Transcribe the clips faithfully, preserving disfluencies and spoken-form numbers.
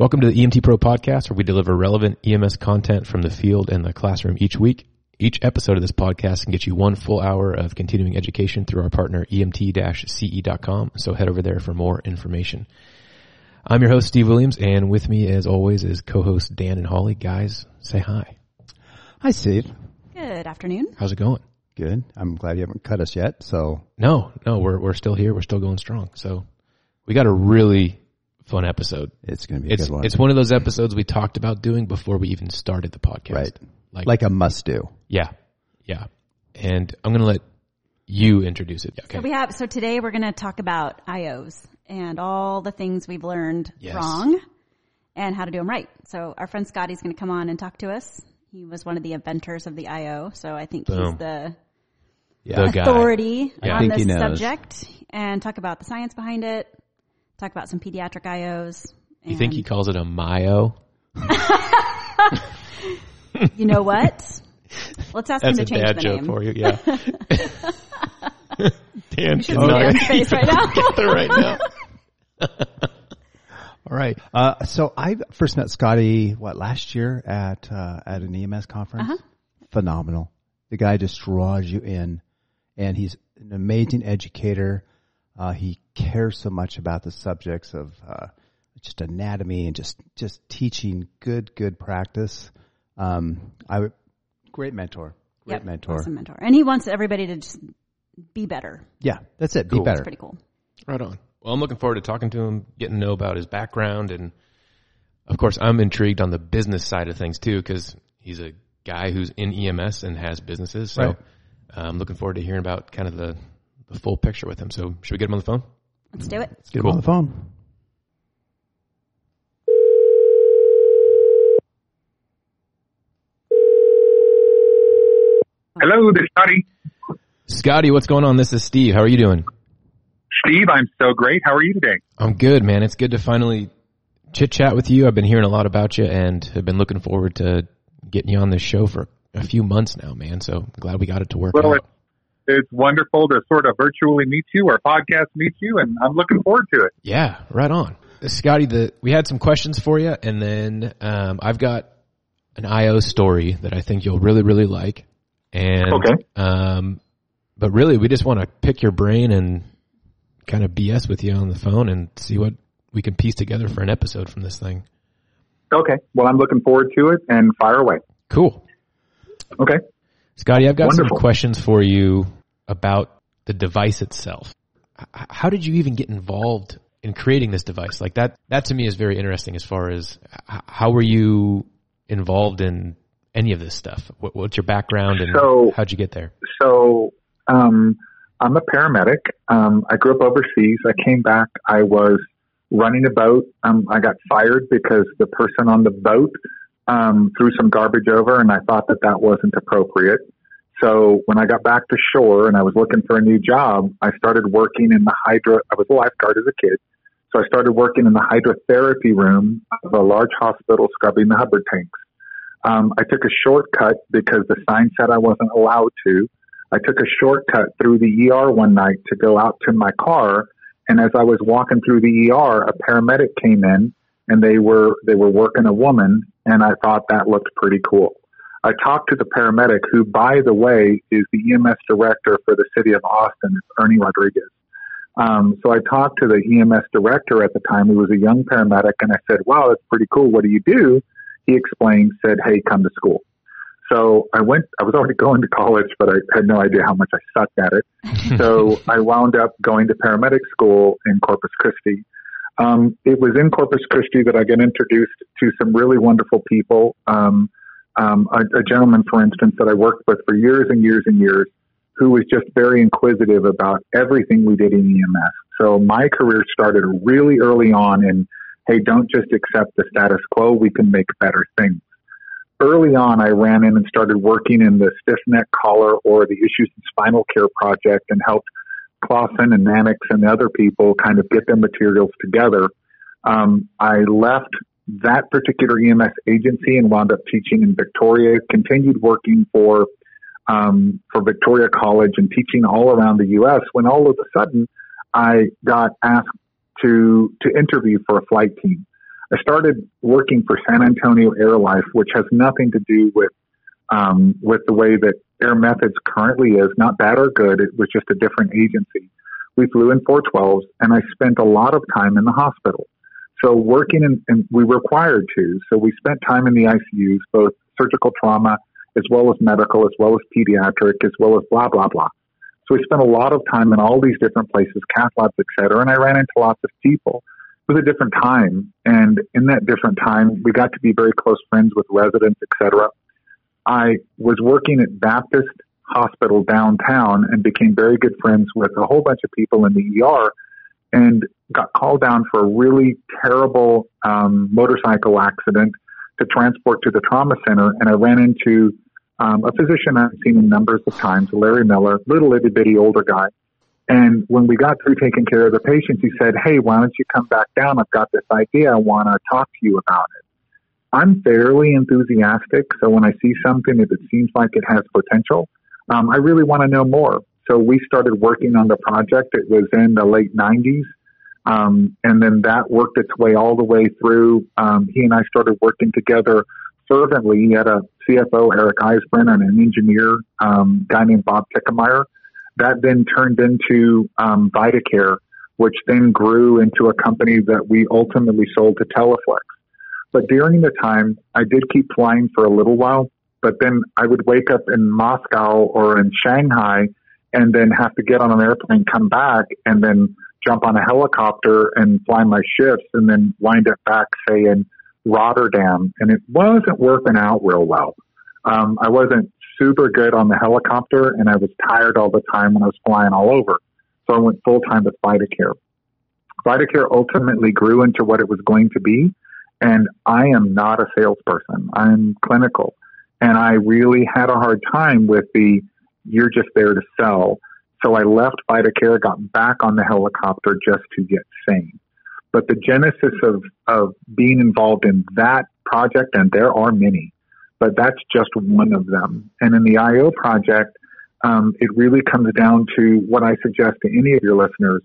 Welcome to the E M T Pro Podcast, where we deliver relevant E M S content from the field and the classroom each week. Each episode of this podcast can get you one full hour of continuing education through our partner, E M T dash C E dot com, so head over there for more information. I'm your host, Steve Williams, and with me, as always, is co-hosts Dan and Holly. Guys, say hi. Hi, Steve. Good afternoon. How's it going? Good. I'm glad you haven't cut us yet, so... No, no, we're we're still here. We're still going strong, so we got a really... fun episode. It's going to be a it's, good one. It's one of those episodes we talked about doing before we even started the podcast. Right. Like, like a must do. Yeah. Yeah. And I'm going to let you introduce it. Okay. So we have, so today we're going to talk about I Os and all the things we've learned yes. wrong and how to do them right. So our friend Scotty's going to come on and talk to us. He was one of the inventors of the I O. So I think Boom. he's the, yeah. the authority yeah. on this subject and talk about the science behind it. Talk about some pediatric I Os. You think he calls it a myo? You know what? Let's ask That's him to change the name. That's a dad joke for you, yeah. Dan, you should oh, see Dan's face right now. Get there right now. All right. Uh, so I first met Scotty, what, last year at uh, at an E M S conference? Uh-huh. Phenomenal. The guy just draws you in, and he's an amazing educator. Uh, he cares so much about the subjects of uh, just anatomy and just, just teaching good, good practice. Um, I would, great mentor. Great yep, mentor. Awesome mentor. And he wants everybody to just be better. Yeah, that's it. Cool. Be better. That's pretty cool. Right on. Well, I'm looking forward to talking to him, getting to know about his background. And, of course, I'm intrigued on the business side of things, too, because he's a guy who's in E M S and has businesses. So right. uh, I'm looking forward to hearing about kind of the – the full picture with him. So should we get him on the phone? Let's do it. Let's get cool. him on the phone. Hello, this is Scotty. Scotty, what's going on? This is Steve. How are you doing? Steve, I'm so great. How are you today? I'm good, man. It's good to finally chit-chat with you. I've been hearing a lot about you and have been looking forward to getting you on this show for a few months now, man. So I'm glad we got it to work well, out. It- It's wonderful to sort of virtually meet you or podcast meet you, and I'm looking forward to it. Yeah, right on. Scotty, the, we had some questions for you, and then um, I've got an I O story that I think you'll really, really like. And, okay. Um, but really, we just want to pick your brain and kind of B S with you on the phone and see what we can piece together for an episode from this thing. Okay. Well, I'm looking forward to it, and fire away. Cool. Okay. Scotty, I've got Wonderful. some questions for you about the device itself. How did you even get involved in creating this device? Like that, that to me is very interesting as far as how were you involved in any of this stuff? What, what's your background and so, how'd you get there? So um, I'm a paramedic. Um, I grew up overseas. I came back. I was running a boat. Um, I got fired because the person on the boat Um, threw some garbage over, and I thought that that wasn't appropriate. So when I got back to shore and I was looking for a new job, I started working in the hydro. I was a lifeguard as a kid. So I started working in the hydrotherapy room of a large hospital scrubbing the Hubbard tanks. Um, I took a shortcut because the sign said I wasn't allowed to. I took a shortcut through the E R one night to go out to my car. And as I was walking through the E R, a paramedic came in and they were, they were working a woman. And I thought that looked pretty cool. I talked to the paramedic, who, by the way, is the E M S director for the city of Austin, Ernie Rodriguez. Um, so I talked to the E M S director at the time, who was a young paramedic, and I said, wow, that's pretty cool. What do you do? He explained, said, hey, come to school. So I went, I was already going to college, but I had no idea how much I sucked at it. So I wound up going to paramedic school in Corpus Christi. Um, it was in Corpus Christi that I got introduced to some really wonderful people. Um, um, a, a gentleman, for instance, that I worked with for years and years and years, who was just very inquisitive about everything we did in E M S. So my career started really early on in, hey, don't just accept the status quo. We can make better things. Early on, I ran in and started working in the stiff neck collar or the issues in spinal care project and helped Clawson and Mannix and other people kind of get their materials together. Um, I left that particular E M S agency and wound up teaching in Victoria, continued working for um, for Victoria College and teaching all around the U S when all of a sudden I got asked to to interview for a flight team. I started working for San Antonio Air Life, which has nothing to do with um, with the way that Air Methods currently is, not bad or good. It was just a different agency. We flew in four twelves, and I spent a lot of time in the hospital. So working in, and we were required to, so we spent time in the I C Us, both surgical trauma, as well as medical, as well as pediatric, as well as blah, blah, blah. So we spent a lot of time in all these different places, cath labs, et cetera, and I ran into lots of people. It was a different time, and in that different time, we got to be very close friends with residents, et cetera. I was working at Baptist Hospital downtown and became very good friends with a whole bunch of people in the E R, and got called down for a really terrible um, motorcycle accident to transport to the trauma center. And I ran into um, a physician I've seen in numbers of times, Larry Miller, little itty bitty older guy. And when we got through taking care of the patients, he said, "Hey, why don't you come back down? I've got this idea. I want to talk to you about it." I'm fairly enthusiastic, so when I see something, if it seems like it has potential, um, I really want to know more. So we started working on the project. It was in the late nineties. Um, and then that worked its way all the way through. Um, he and I started working together fervently. He had a C F O, Eric Eisbrenner, and an engineer, um, guy named Bob Tickemeyer. That then turned into um, Vitacare, which then grew into a company that we ultimately sold to Teleflex. But during the time, I did keep flying for a little while, but then I would wake up in Moscow or in Shanghai and then have to get on an airplane, come back, and then jump on a helicopter and fly my shifts and then wind up back, say, in Rotterdam. And it wasn't working out real well. Um, I wasn't super good on the helicopter, and I was tired all the time when I was flying all over. So I went full-time with Vitacare. Vitacare ultimately grew into what it was going to be, and I am not a salesperson. I'm clinical, and I really had a hard time with the "you're just there to sell." So I left Vitacare, got back on the helicopter just to get sane. But the genesis of, of being involved in that project, and there are many, but that's just one of them. And in the I O project, um, it really comes down to what I suggest to any of your listeners.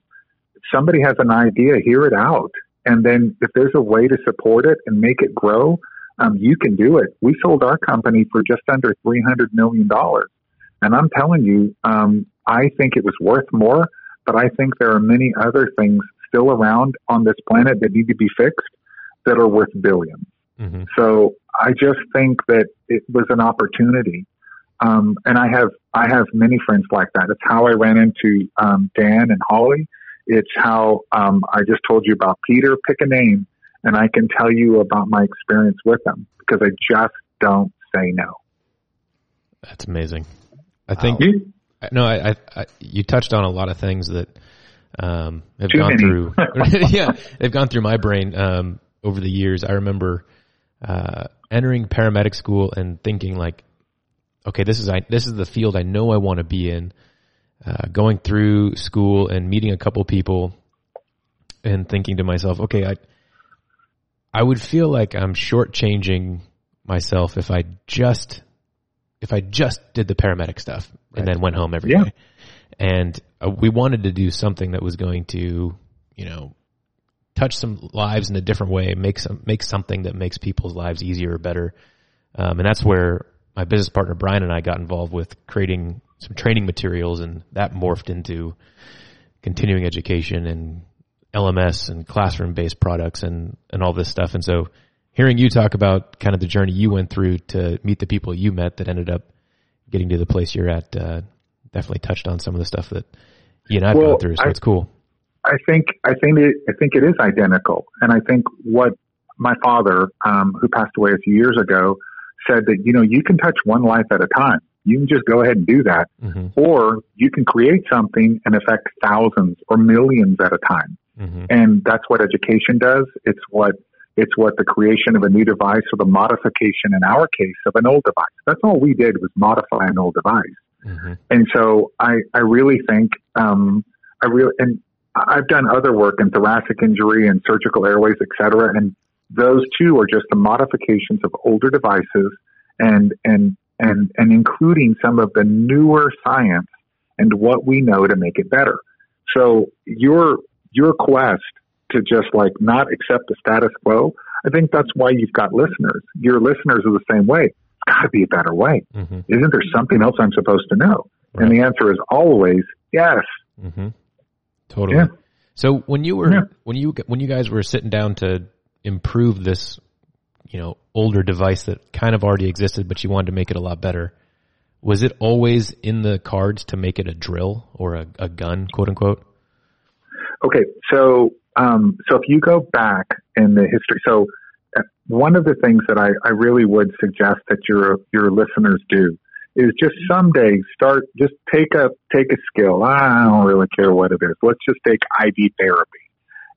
If somebody has an idea, hear it out. And then if there's a way to support it and make it grow, um, you can do it. We sold our company for just under three hundred million dollars. And I'm telling you, um, I think it was worth more, but I think there are many other things still around on this planet that need to be fixed that are worth billions. Mm-hmm. So I just think that it was an opportunity. Um, and I have, I have many friends like that. It's how I ran into um, Dan and Holly. It's how um, I just told you about Peter. Pick a name, and I can tell you about my experience with them because I just don't say no. That's amazing. I think... Wow. No, I, I, I, you touched on a lot of things that um, have Too gone many. through. Yeah, they've gone through my brain um, over the years. I remember uh, entering paramedic school and thinking like, okay, this is I, this is the field I know I want to be in. Uh, going through school and meeting a couple people and thinking to myself, okay, I, I would feel like I'm shortchanging myself if I just. If I just did the paramedic stuff and right. then went home every yeah. day. And uh, we wanted to do something that was going to, you know, touch some lives in a different way, make some, make something that makes people's lives easier or better. Um, and that's where my business partner, Brian, and I got involved with creating some training materials, and that morphed into continuing education and L M S and classroom based products and, and all this stuff. And so, hearing you talk about kind of the journey you went through to meet the people you met that ended up getting to the place you're at, uh, definitely touched on some of the stuff that you and I've well, gone through. So I, it's cool. I think, I think it, I think it is identical. And I think what my father, um, who passed away a few years ago, said that, you know, you can touch one life at a time. You can just go ahead and do that. Mm-hmm. Or you can create something and affect thousands or millions at a time. Mm-hmm. And that's what education does. It's what, It's what the creation of a new device or the modification, in our case, of an old device. That's all we did was modify an old device. Mm-hmm. And so I, I really think, um, I really, and I've done other work in thoracic injury and surgical airways, et cetera. And those two are just the modifications of older devices and, and, and, and including some of the newer science and what we know to make it better. So your, your quest to just like not accept the status quo, I think that's why you've got listeners. Your listeners are the same way. It's got to be a better way. Mm-hmm. Isn't there something else I'm supposed to know? Right. And the answer is always yes. Mm-hmm. Totally. Yeah. So when you were yeah. when you when you guys were sitting down to improve this, you know, older device that kind of already existed, but you wanted to make it a lot better, was it always in the cards to make it a drill or a, a gun, quote unquote? Okay, so um, so if you go back in the history, so one of the things that I, I really would suggest that your your listeners do is just someday start, just take a take a skill. I don't really care what it is. Let's just take I V therapy.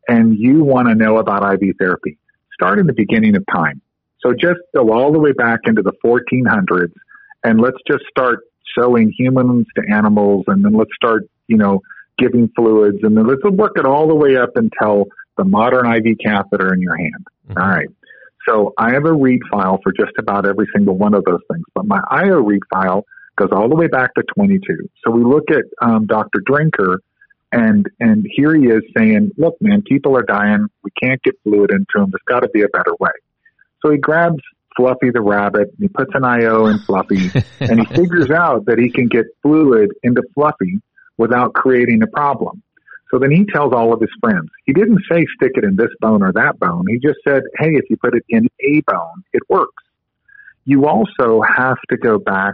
And you want to know about I V therapy. Start in the beginning of time. So just go all the way back into the fourteen hundreds, and let's just start sewing humans to animals, and then let's start, you know, giving fluids, and then let's work it all the way up until the modern I V catheter in your hand. Mm-hmm. All right. So I have a read file for just about every single one of those things, but my I O read file goes all the way back to twenty-two. So we look at um, Doctor Drinker, and and here he is saying, look, man, people are dying. We can't get fluid into them. There's got to be a better way. So he grabs Fluffy the rabbit, and he puts an I O in Fluffy, and he figures out that he can get fluid into Fluffy without creating a problem. So then he tells all of his friends. He didn't say stick it in this bone or that bone. He just said, hey, if you put it in a bone, it works. You also have to go back,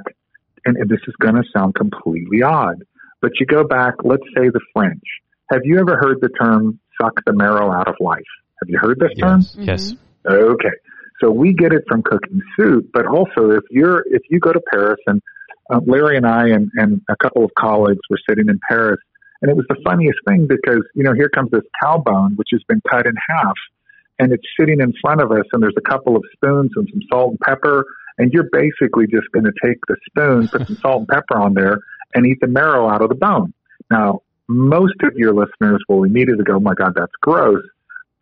and this is going to sound completely odd, but you go back, let's say the French. Have you ever heard the term suck the marrow out of life? Have you heard this yes. term? Mm-hmm. Yes. Okay. So we get it from cooking soup, but also if you're, if you go to Paris, and uh, Larry and I and, and a couple of colleagues were sitting in Paris, and it was the funniest thing because, you know, here comes this cow bone, which has been cut in half, and it's sitting in front of us, and there's a couple of spoons and some salt and pepper, and you're basically just going to take the spoon, put some salt and pepper on there, and eat the marrow out of the bone. Now, most of your listeners will immediately go, oh, my God, that's gross.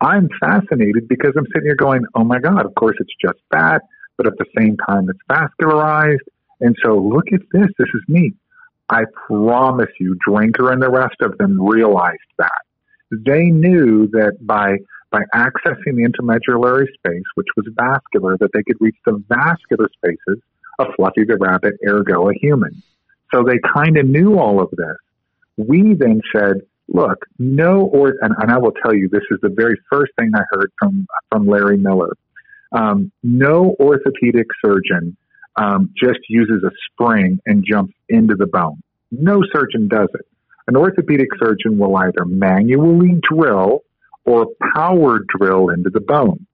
I'm fascinated because I'm sitting here going, oh, my God, of course it's just fat, but at the same time it's vascularized. And so look at this. This is neat. I promise you, Drinker and the rest of them realized that. They knew that by by accessing the intermedullary space, which was vascular, that they could reach the vascular spaces of Fluffy the rabbit, ergo a human. So they kind of knew all of this. We then said, look, no, or and, and I will tell you, this is the very first thing I heard from, from Larry Miller. Um, no orthopedic surgeon Um, just uses a spring and jumps into the bone. No surgeon does it. An orthopedic surgeon will either manually drill or power drill into the bone.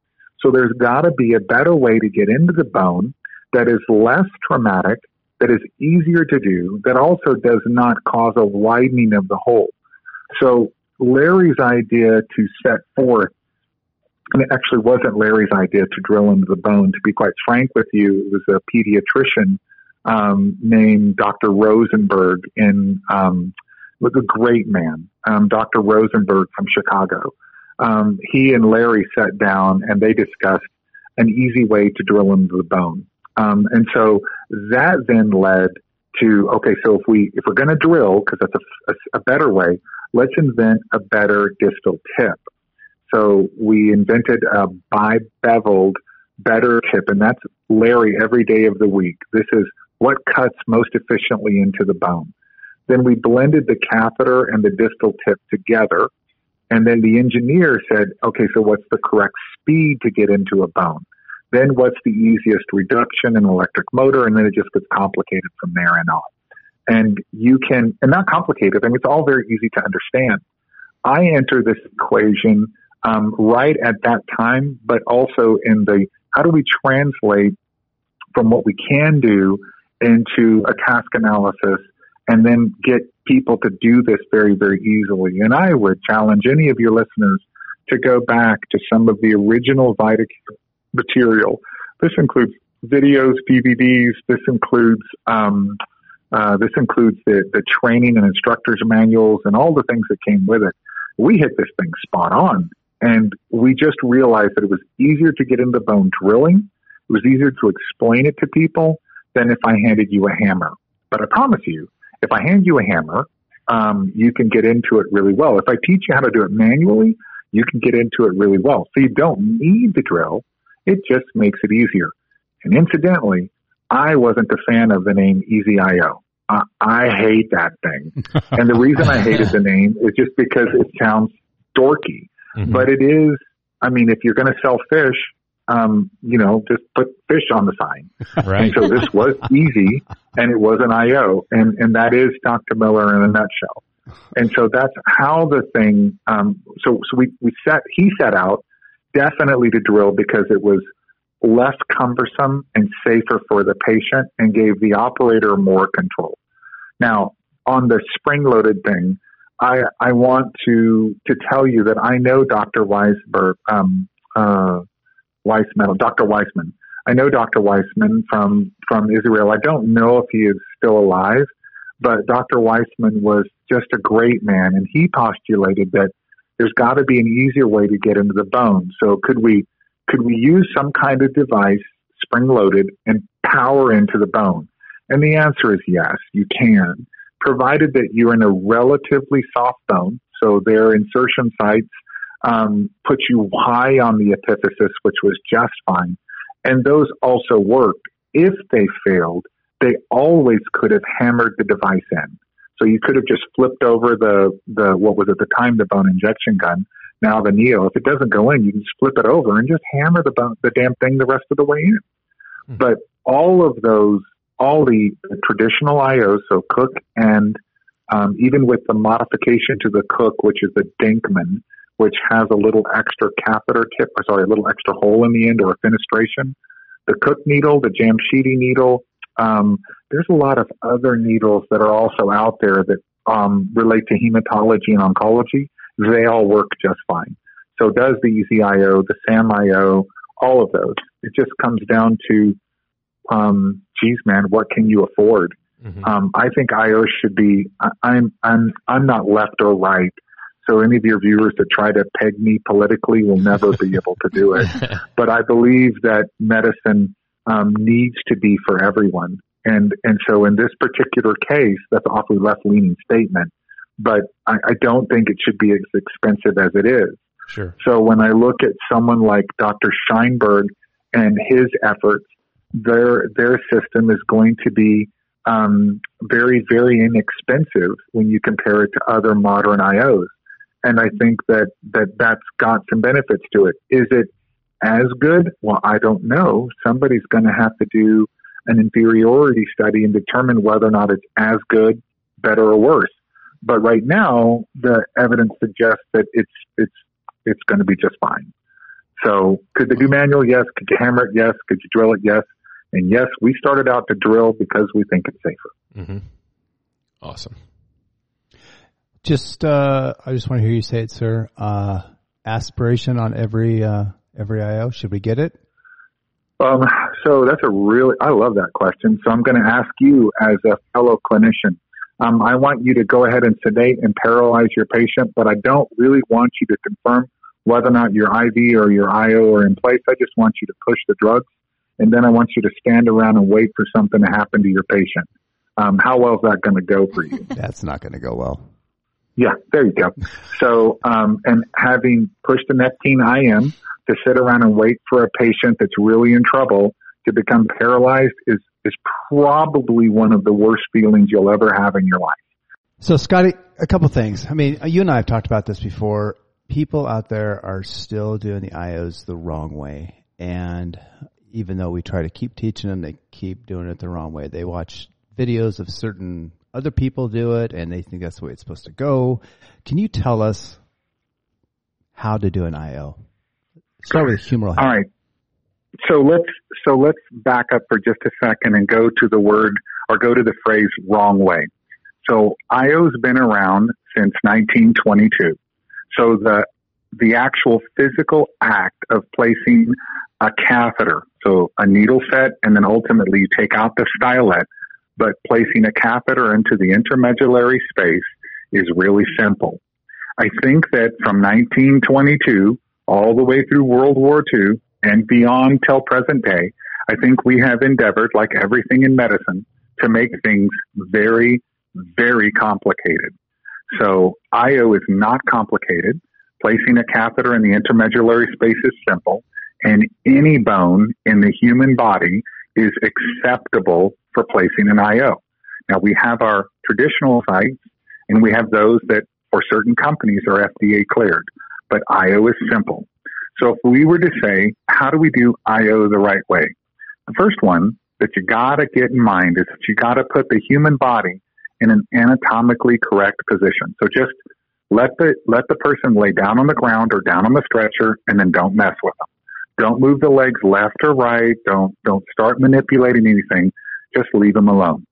So there's got to be a better way to get into the bone that is less traumatic, that is easier to do, that also does not cause a widening of the hole. So Larry's idea to set forth, and it actually wasn't Larry's idea to drill into the bone. To be quite frank with you, it was a pediatrician um, named Doctor Rosenberg, in um, was a great man, um, Doctor Rosenberg from Chicago. Um, he and Larry sat down and they discussed an easy way to drill into the bone. Um, and so that then led to, okay, so if, we, if we're going to drill, because that's a, a, a better way, let's invent a better distal tip. So we invented a bi-beveled better tip, and that's Larry every day of the week. This is what cuts most efficiently into the bone. Then we blended the catheter and the distal tip together, and then the engineer said, okay, so what's the correct speed to get into a bone? Then what's the easiest reduction in electric motor? And then it just gets complicated from there and on. And you can, and not complicated, I mean, it's all very easy to understand. I enter this equation Um, right at that time, but also in the, how do we translate from what we can do into a task analysis and then get people to do this very, very easily. And I would challenge any of your listeners to go back to some of the original Vitacare material. This includes videos, D V Ds. This includes, um, uh, this includes the, the training and instructors manuals and all the things that came with it. We hit this thing spot on. And we just realized that it was easier to get into the bone drilling. It was easier to explain it to people than if I handed you a hammer. But I promise you, if I hand you a hammer, um, you can get into it really well. If I teach you how to do it manually, you can get into it really well. So you don't need the drill. It just makes it easier. And incidentally, I wasn't a fan of the name EasyIO. I, I hate that thing. And the reason I hated the name is just because it sounds dorky. Mm-hmm. But it is, I mean, if you're going to sell fish, um, you know, just put fish on the sign. Right. And so this was easy, and it was an I O. And, and that is Doctor Miller in a nutshell. And so that's how the thing, um, so, so we, we set, he set out definitely to drill because it was less cumbersome and safer for the patient and gave the operator more control. Now, on the spring-loaded thing, I, I want to, to tell you that I know Doctor Weisberg, um, uh, Weissman, Doctor Weissman. I know Doctor Weissman from, from Israel. I don't know if he is still alive, but Doctor Weissman was just a great man, and he postulated that there's got to be an easier way to get into the bone. So could we could we use some kind of device, spring-loaded, and power into the bone? And the answer is yes, you can, provided that you're in a relatively soft bone, so their insertion sites um, put you high on the epiphysis, which was just fine, and those also worked. If they failed, they always could have hammered the device in. So you could have just flipped over the, the what was at the time the bone injection gun, now the Neo. If it doesn't go in, you can just flip it over and just hammer the bone, the damn thing the rest of the way in. Mm-hmm. But all of those, all the, the traditional I Os, so Cook and um, even with the modification to the Cook, which is the Dinkman, which has a little extra catheter tip, or sorry, a little extra hole in the end or a fenestration, the Cook needle, the Jamshidi needle, Um, there's a lot of other needles that are also out there that um, relate to hematology and oncology. They all work just fine. So does the EasyIO, the SAM I O, all of those. It just comes down to, um, geez, man, what can you afford? Mm-hmm. Um, I think I O should be. I, I'm I'm I'm not left or right. So any of your viewers that try to peg me politically will never be able to do it. But I believe that medicine Um, needs to be for everyone. And and so in this particular case, that's an awfully left-leaning statement, but I, I don't think it should be as expensive as it is. Sure. So when I look at someone like Doctor Scheinberg and his efforts, their their system is going to be um, very, very inexpensive when you compare it to other modern I Os. And I think that, that that's got some benefits to it. Is it as good? Well, I don't know. Somebody's going to have to do an inferiority study and determine whether or not it's as good, better, or worse. But right now, the evidence suggests that it's it's it's going to be just fine. So, could they do manual? Yes. Could you hammer it? Yes. Could you drill it? Yes. And yes, we started out to drill because we think it's safer. Mm-hmm. Awesome. Just, uh, I just want to hear you say it, sir. Uh, aspiration on every. Uh Every I O, should we get it? Um, so that's a really, I love that question. So I'm going to ask you as a fellow clinician, um, I want you to go ahead and sedate and paralyze your patient, but I don't really want you to confirm whether or not your I V or your I O are in place. I just want you to push the drugs, and then I want you to stand around and wait for something to happen to your patient. Um, how well is that going to go for you? That's not going to go well. Yeah, there you go. So, um, and having pushed the Neptune I M, to sit around and wait for a patient that's really in trouble to become paralyzed is, is probably one of the worst feelings you'll ever have in your life. So, Scotty, a couple things. I mean, you and I have talked about this before. People out there are still doing the I Os the wrong way. And even though we try to keep teaching them, they keep doing it the wrong way. They watch videos of certain other people do it, and they think that's the way it's supposed to go. Can you tell us how to do an I O? Start with humeral head. All right. So let's so let's back up for just a second and go to the word or go to the phrase wrong way. So I O's been around since nineteen twenty-two. So the the actual physical act of placing a catheter, so a needle set, and then ultimately you take out the stylet, but placing a catheter into the intermedullary space is really simple. I think that from nineteen twenty-two all the way through World War Two and beyond till present day, I think we have endeavored, like everything in medicine, to make things very, very complicated. So I O is not complicated. Placing a catheter in the intermedullary space is simple, and any bone in the human body is acceptable for placing an I O. Now, we have our traditional sites, and we have those that, for certain companies, are F D A cleared. But I O is simple. So if we were to say, how do we do I O the right way? The first one that you got to get in mind is that you got to put the human body in an anatomically correct position. So just let the let the person lay down on the ground or down on the stretcher, and then don't mess with them. Don't move the legs left or right. Don't don't start manipulating anything. Just leave them alone.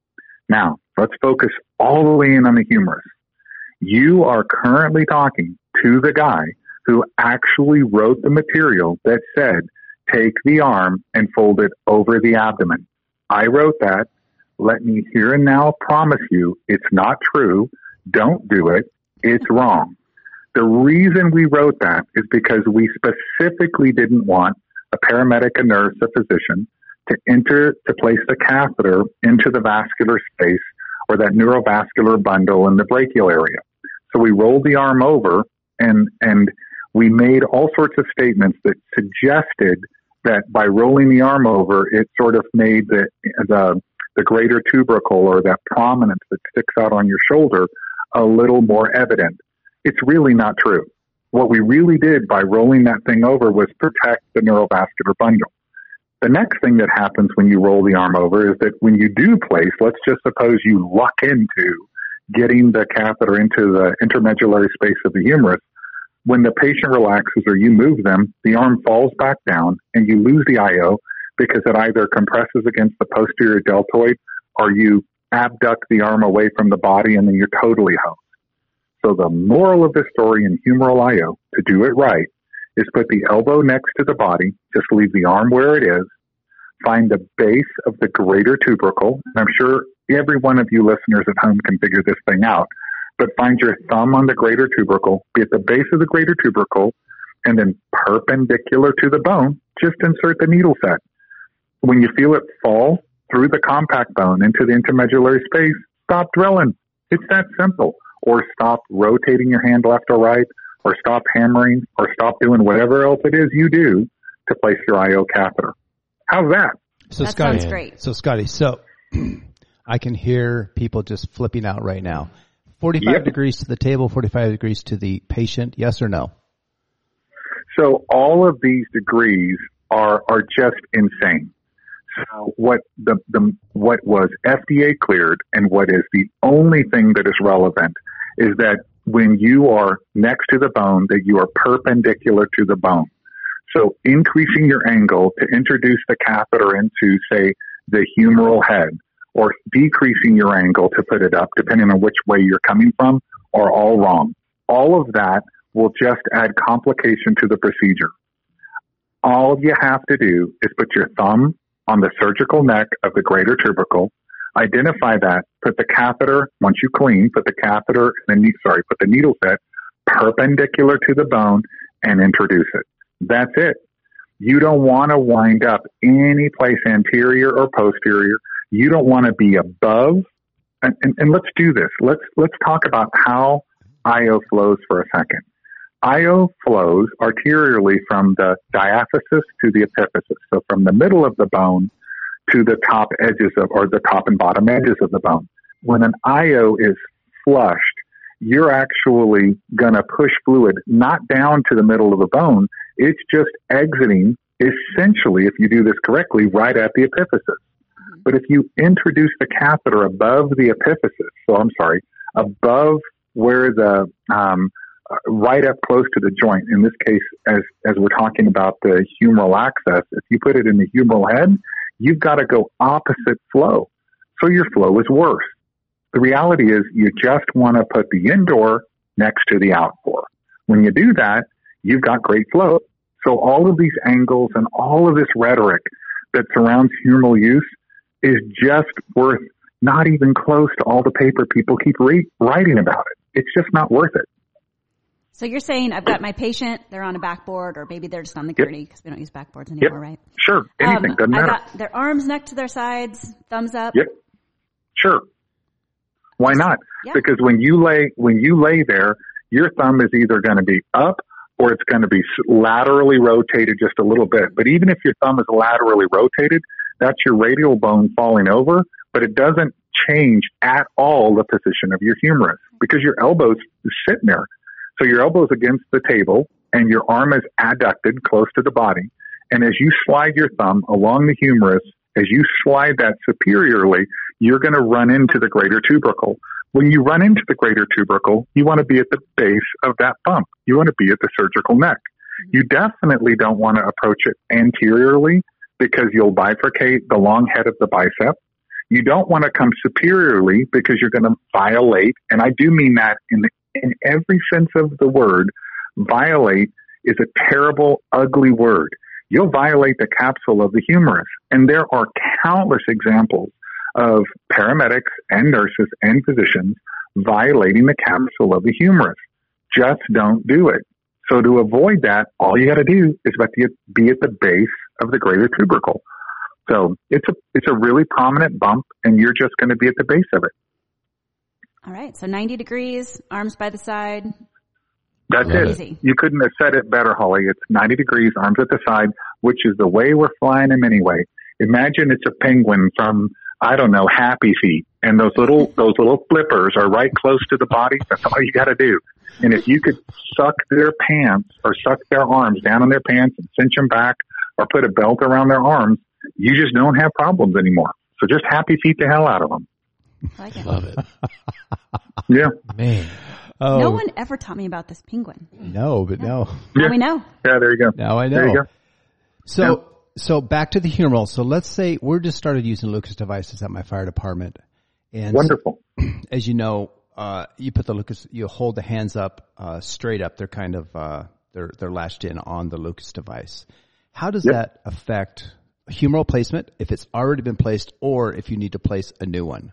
Now, let's focus all the way in on the humerus. You are currently talking to the guy who actually wrote the material that said, take the arm and fold it over the abdomen. I wrote that. Let me here and now promise you it's not true. Don't do it. It's wrong. The reason we wrote that is because we specifically didn't want a paramedic, a nurse, a physician to enter to place the catheter into the vascular space or that neurovascular bundle in the brachial area. So we rolled the arm over, and and we made all sorts of statements that suggested that by rolling the arm over, it sort of made the the, the greater tubercle or that prominence that sticks out on your shoulder a little more evident. It's really not true. What we really did by rolling that thing over was protect the neurovascular bundle. The next thing that happens when you roll the arm over is that when you do place, let's just suppose you luck into getting the catheter into the intermedullary space of the humerus. When the patient relaxes or you move them, the arm falls back down and you lose the I O because it either compresses against the posterior deltoid or you abduct the arm away from the body and then you're totally hosed. So the moral of the story in humeral I O, to do it right, is put the elbow next to the body, just leave the arm where it is, find the base of the greater tubercle, and I'm sure every one of you listeners at home can figure this thing out, but find your thumb on the greater tubercle, be at the base of the greater tubercle, and then perpendicular to the bone, just insert the needle set. When you feel it fall through the compact bone into the intermedullary space, stop drilling. It's that simple. Or stop rotating your hand left or right, or stop hammering, or stop doing whatever else it is you do to place your I O catheter. How's that? So that Scotty, sounds great. So, Scotty, so I can hear people just flipping out right now. forty-five yep. degrees to the table, forty-five degrees to the patient, yes or no? So all of these degrees are are just insane. So what the, the what was F D A cleared and what is the only thing that is relevant is that when you are next to the bone, that you are perpendicular to the bone. So increasing your angle to introduce the catheter into, say, the humeral head, or decreasing your angle to put it up, depending on which way you're coming from, are all wrong. All of that will just add complication to the procedure. All you have to do is put your thumb on the surgical neck of the greater tubercle, identify that, put the catheter, once you clean, put the catheter, and the, sorry, put the needle set perpendicular to the bone and introduce it. That's it. You don't want to wind up any place anterior or posterior. You don't want to be above. And, and, and let's do this. Let's, let's talk about how I O flows for a second. I O flows arterially from the diaphysis to the epiphysis, so from the middle of the bone to the top edges of, or the top and bottom edges of the bone. When an I O is flushed, you're actually going to push fluid not down to the middle of the bone. It's just exiting, essentially, if you do this correctly, right at the epiphysis. But if you introduce the catheter above the epiphysis, so I'm sorry, above where the um right up close to the joint. In this case, as as we're talking about the humeral axis, if you put it in the humeral head, you've got to go opposite flow. So your flow is worse. The reality is you just want to put the indoor next to the outdoor. When you do that, you've got great flow. So all of these angles and all of this rhetoric that surrounds humeral use is just worth not even close to all the paper people keep re- writing about it. It's just not worth it. So you're saying I've got my patient, they're on a backboard, or maybe they're just on the gurney because yep. we don't use backboards anymore, yep. right? Sure, anything, um, doesn't matter. I got their arms neck to their sides, thumbs up. Yep, sure. Why not? Yep. Because when you lay when you lay there, your thumb is either going to be up or it's going to be laterally rotated just a little bit. But even if your thumb is laterally rotated, that's your radial bone falling over, but it doesn't change at all the position of your humerus because your elbow's sitting there. So your elbow's against the table and your arm is adducted close to the body. And as you slide your thumb along the humerus, as you slide that superiorly, you're going to run into the greater tubercle. When you run into the greater tubercle, you want to be at the base of that bump. You want to be at the surgical neck. You definitely don't want to approach it anteriorly because you'll bifurcate the long head of the bicep. You don't want to come superiorly because you're going to violate, and I do mean that in the, in every sense of the word. Violate is a terrible, ugly word. You'll violate the capsule of the humerus. And there are countless examples of paramedics and nurses and physicians violating the capsule of the humerus. Just don't do it. So to avoid that, all you got to do is be at the base of the greater tubercle. So it's a it's a really prominent bump, and you're just going to be at the base of it. All right. So ninety degrees, arms by the side. That's it. Easy. You couldn't have said it better, Holly. It's ninety degrees, arms at the side, which is the way we're flying them anyway. Imagine it's a penguin from, I don't know, Happy Feet, and those little those little flippers are right close to the body. That's all you got to do. And if you could suck their pants or suck their arms down on their pants and cinch them back or put a belt around their arms, you just don't have problems anymore. So just Happy Feet the hell out of them. I like it. Love it. Yeah. Man. Oh. No one ever taught me about this penguin. No, but no. no. Yeah. Now we know. Yeah, there you go. Now I know. There you go. So, now. so back to the humeral. So let's say we're just started using Lucas devices at my fire department. And wonderful. As you know, uh, you put the Lucas, you hold the hands up, uh, straight up. They're kind of, uh, they're, they're latched in on the Lucas device. How does yep. that affect humeral placement if it's already been placed or if you need to place a new one?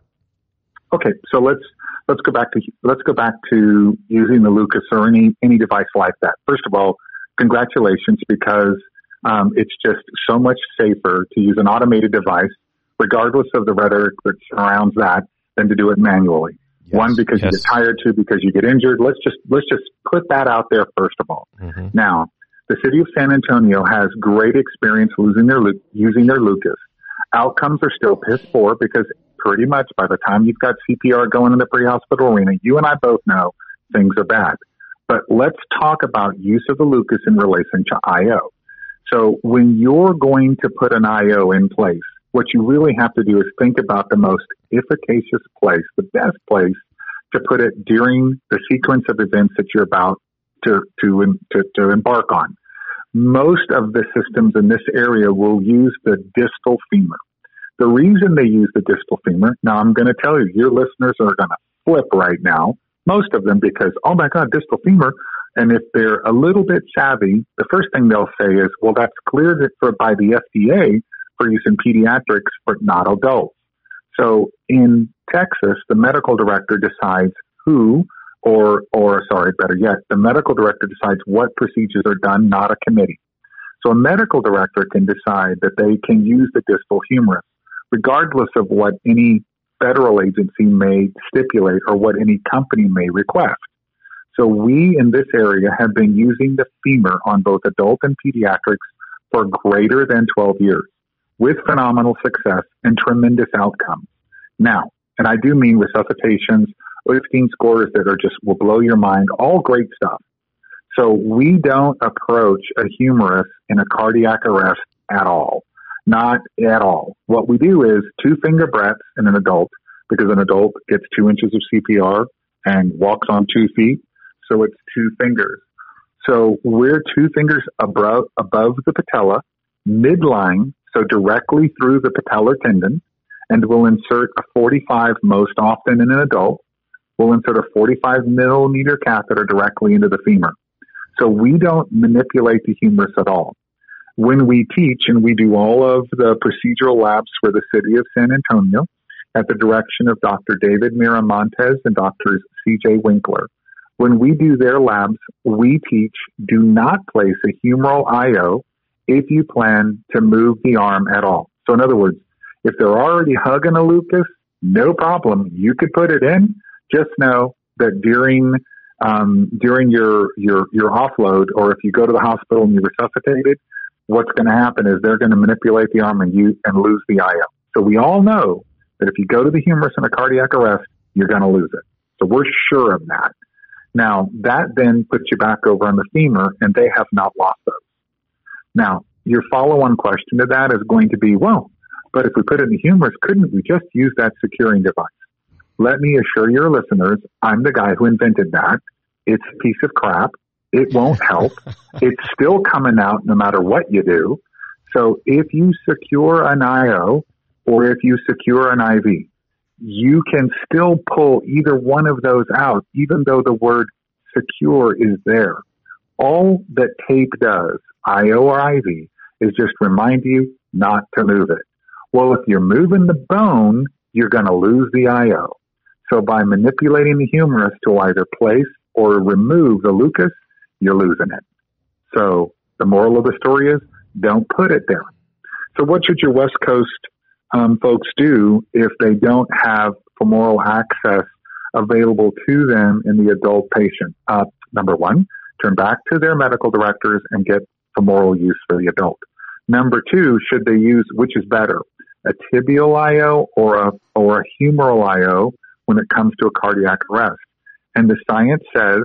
Okay, so let's let's go back to let's go back to using the Lucas or any any device like that. First of all, congratulations, because um, it's just so much safer to use an automated device, regardless of the rhetoric that surrounds that, than to do it manually. Yes, One, because yes. you get tired. Two, because you get injured. Let's just let's just put that out there first of all. Mm-hmm. Now, the city of San Antonio has great experience losing their using their Lucas. Outcomes are still piss poor because pretty much by the time you've got C P R going in the pre-hospital arena, you and I both know things are bad. But let's talk about use of the Lucas in relation to I O. So when you're going to put an I O in place, what you really have to do is think about the most efficacious place, the best place to put it during the sequence of events that you're about to, to, to, to embark on. Most of the systems in this area will use the distal femur. The reason they use the distal femur, now I'm going to tell you, your listeners are going to flip right now, most of them, because, oh my God, distal femur. And if they're a little bit savvy, the first thing they'll say is, well, that's cleared for by the F D A for use in pediatrics, but not adults. So in Texas, the medical director decides who Or, or sorry, better yet, the medical director decides what procedures are done, not a committee. So a medical director can decide that they can use the distal humerus, regardless of what any federal agency may stipulate or what any company may request. So we in this area have been using the femur on both adult and pediatrics for greater than twelve years with phenomenal success and tremendous outcomes. Now, and I do mean resuscitations, fifteen scores that are just will blow your mind, all great stuff. So we don't approach a humerus in a cardiac arrest at all, not at all. What we do is two finger breaths in an adult because an adult gets two inches of C P R and walks on two feet. So it's two fingers. So we're two fingers above, above the patella, midline, so directly through the patellar tendon, and we'll insert a forty-five most often in an adult. We'll insert a forty-five millimeter catheter directly into the femur. So we don't manipulate the humerus at all. When we teach, and we do all of the procedural labs for the city of San Antonio at the direction of Doctor David Miramontes and Doctor C J Winkler. When we do their labs, we teach do not place a humeral I O if you plan to move the arm at all. So in other words, if they're already hugging a Lucas, no problem. You could put it in. Just know that during um, during your, your, your offload, or if you go to the hospital and you resuscitate it, what's going to happen is they're going to manipulate the arm and you and lose the I O. So we all know that if you go to the humerus in a cardiac arrest, you're going to lose it. So we're sure of that. Now, that then puts you back over on the femur, and they have not lost those. Now, your follow-on question to that is going to be, well, but if we put it in the humerus, couldn't we just use that securing device? Let me assure your listeners, I'm the guy who invented that. It's a piece of crap. It won't help. It's still coming out no matter what you do. So if you secure an I O or if you secure an I V, you can still pull either one of those out, even though the word secure is there. All that tape does, I O or I V, is just remind you not to move it. Well, if you're moving the bone, you're going to lose the I O. So by manipulating the humerus to either place or remove the Lucas, you're losing it. So the moral of the story is don't put it there. So what should your West Coast um, folks do if they don't have femoral access available to them in the adult patient? Uh, number one, turn back to their medical directors and get femoral use for the adult. Number two, should they use, which is better, a tibial I O or a, or a humeral I O when it comes to a cardiac arrest? And the science says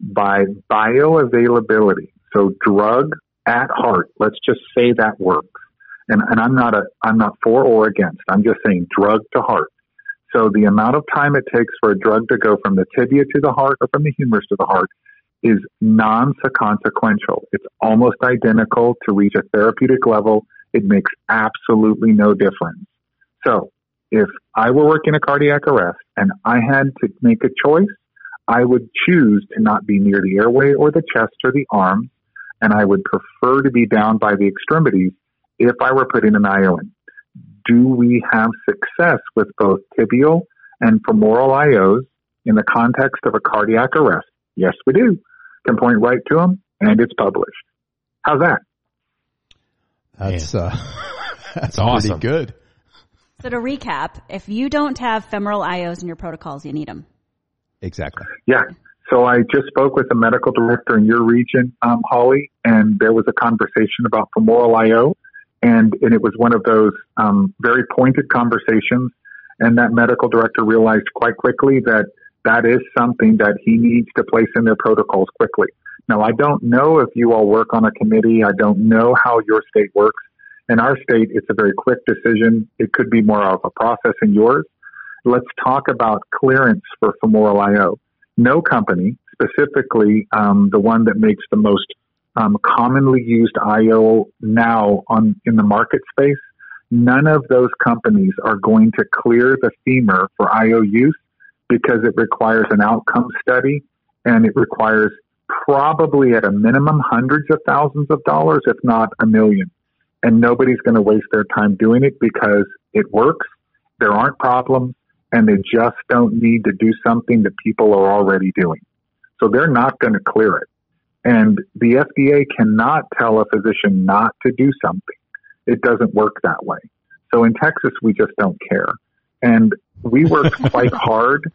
by bioavailability, so drug at heart, let's just say that works. And, and I'm not a, I'm not for or against. I'm just saying drug to heart. So the amount of time it takes for a drug to go from the tibia to the heart or from the humerus to the heart is non-consequential. It's almost identical to reach a therapeutic level. It makes absolutely no difference. So if I were working a cardiac arrest and I had to make a choice, I would choose to not be near the airway or the chest or the arm, and I would prefer to be down by the extremities if I were putting an I O in. Do we have success with both tibial and femoral I Os in the context of a cardiac arrest? Yes, we do. Can point right to them, and it's published. How's that? That's uh, that's awesome. Pretty good. So to recap, if you don't have femoral I Os in your protocols, you need them. Exactly. Yeah. So I just spoke with a medical director in your region, um, Holly, and there was a conversation about femoral I O, and, and it was one of those um, very pointed conversations, and that medical director realized quite quickly that that is something that he needs to place in their protocols quickly. Now, I don't know if you all work on a committee. I don't know how your state works. In our state, it's a very quick decision. It could be more of a process in yours. Let's talk about clearance for femoral I O. No company, specifically um, the one that makes the most um, commonly used I O now on in the market space, none of those companies are going to clear the femur for I O use, because it requires an outcome study and it requires probably at a minimum hundreds of thousands of dollars, if not a million. And nobody's going to waste their time doing it because it works, there aren't problems, and they just don't need to do something that people are already doing. So they're not going to clear it. And the F D A cannot tell a physician not to do something. It doesn't work that way. So in Texas, we just don't care. And we worked quite hard,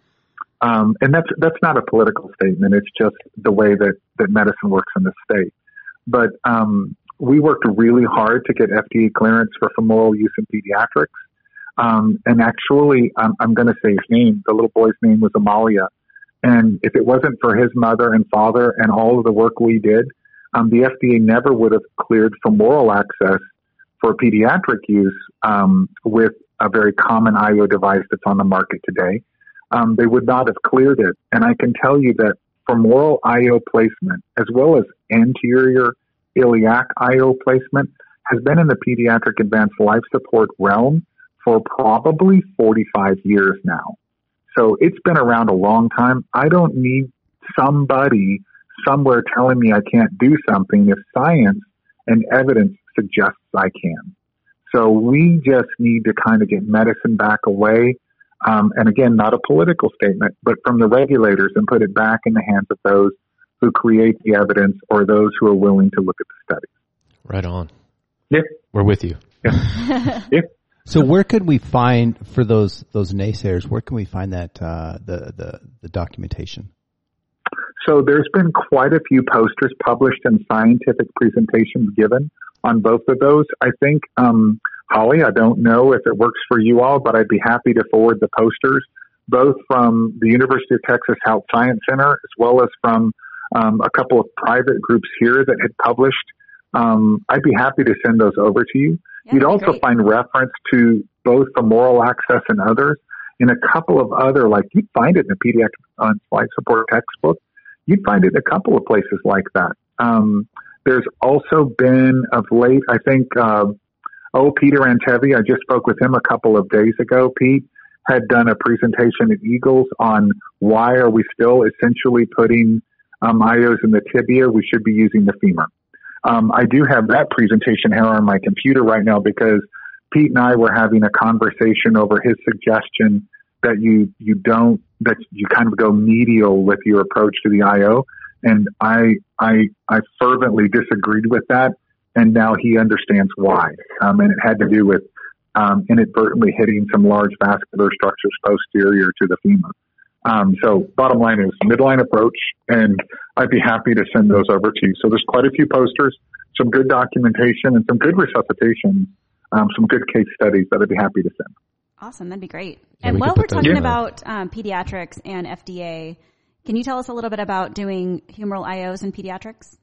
um, and that's that's not a political statement. It's just the way that, that medicine works in the state. But um, we worked really hard to get F D A clearance for femoral use in pediatrics. Um, and actually, I'm, I'm going to say his name. The little boy's name was Amalia. And if it wasn't for his mother and father and all of the work we did, um, the F D A never would have cleared femoral access for pediatric use um, with a very common I O device that's on the market today. Um, they would not have cleared it. And I can tell you that femoral I O placement, as well as anterior iliac I O placement, has been in the pediatric advanced life support realm for probably forty-five years now. So it's been around a long time. I don't need somebody somewhere telling me I can't do something if science and evidence suggests I can. So we just need to kind of get medicine back away. Um, and again, not a political statement, but from the regulators, and put it back in the hands of those who create the evidence or those who are willing to look at the studies. Right on. Yeah. We're with you. Yeah. Yeah. So where could we find, for those those naysayers, where can we find that uh, the, the, the documentation? So there's been quite a few posters published and scientific presentations given on both of those. I think, um, Holly, I don't know if it works for you all, but I'd be happy to forward the posters, both from the University of Texas Health Science Center, as well as from um, a couple of private groups here that had published. Um, I'd be happy to send those over to you. Yeah, You'd also great. find reference to both femoral access and others in a couple of other, like you'd find it in a pediatric on flight support textbook. You'd find it in a couple of places like that. Um, there's also been of late, I think, uh, oh, Peter Antevi, I just spoke with him a couple of days ago. Pete had done a presentation at Eagles on why are we still essentially putting um, I Os in the tibia? We should be using the femur. Um, I do have that presentation here on my computer right now because Pete and I were having a conversation over his suggestion that you, you don't, that you kind of go medial with your approach to the I O. And I, I, I fervently disagreed with that. And now he understands why. Um, and it had to do with, um, inadvertently hitting some large vascular structures posterior to the femur. Um, so bottom line is midline approach, and I'd be happy to send those over to you. So there's quite a few posters, some good documentation, and some good resuscitation, um, some good case studies that I'd be happy to send. Awesome. That'd be great. Yeah, and we while we're talking about um, pediatrics and F D A, can you tell us a little bit about doing humeral I Os in pediatrics?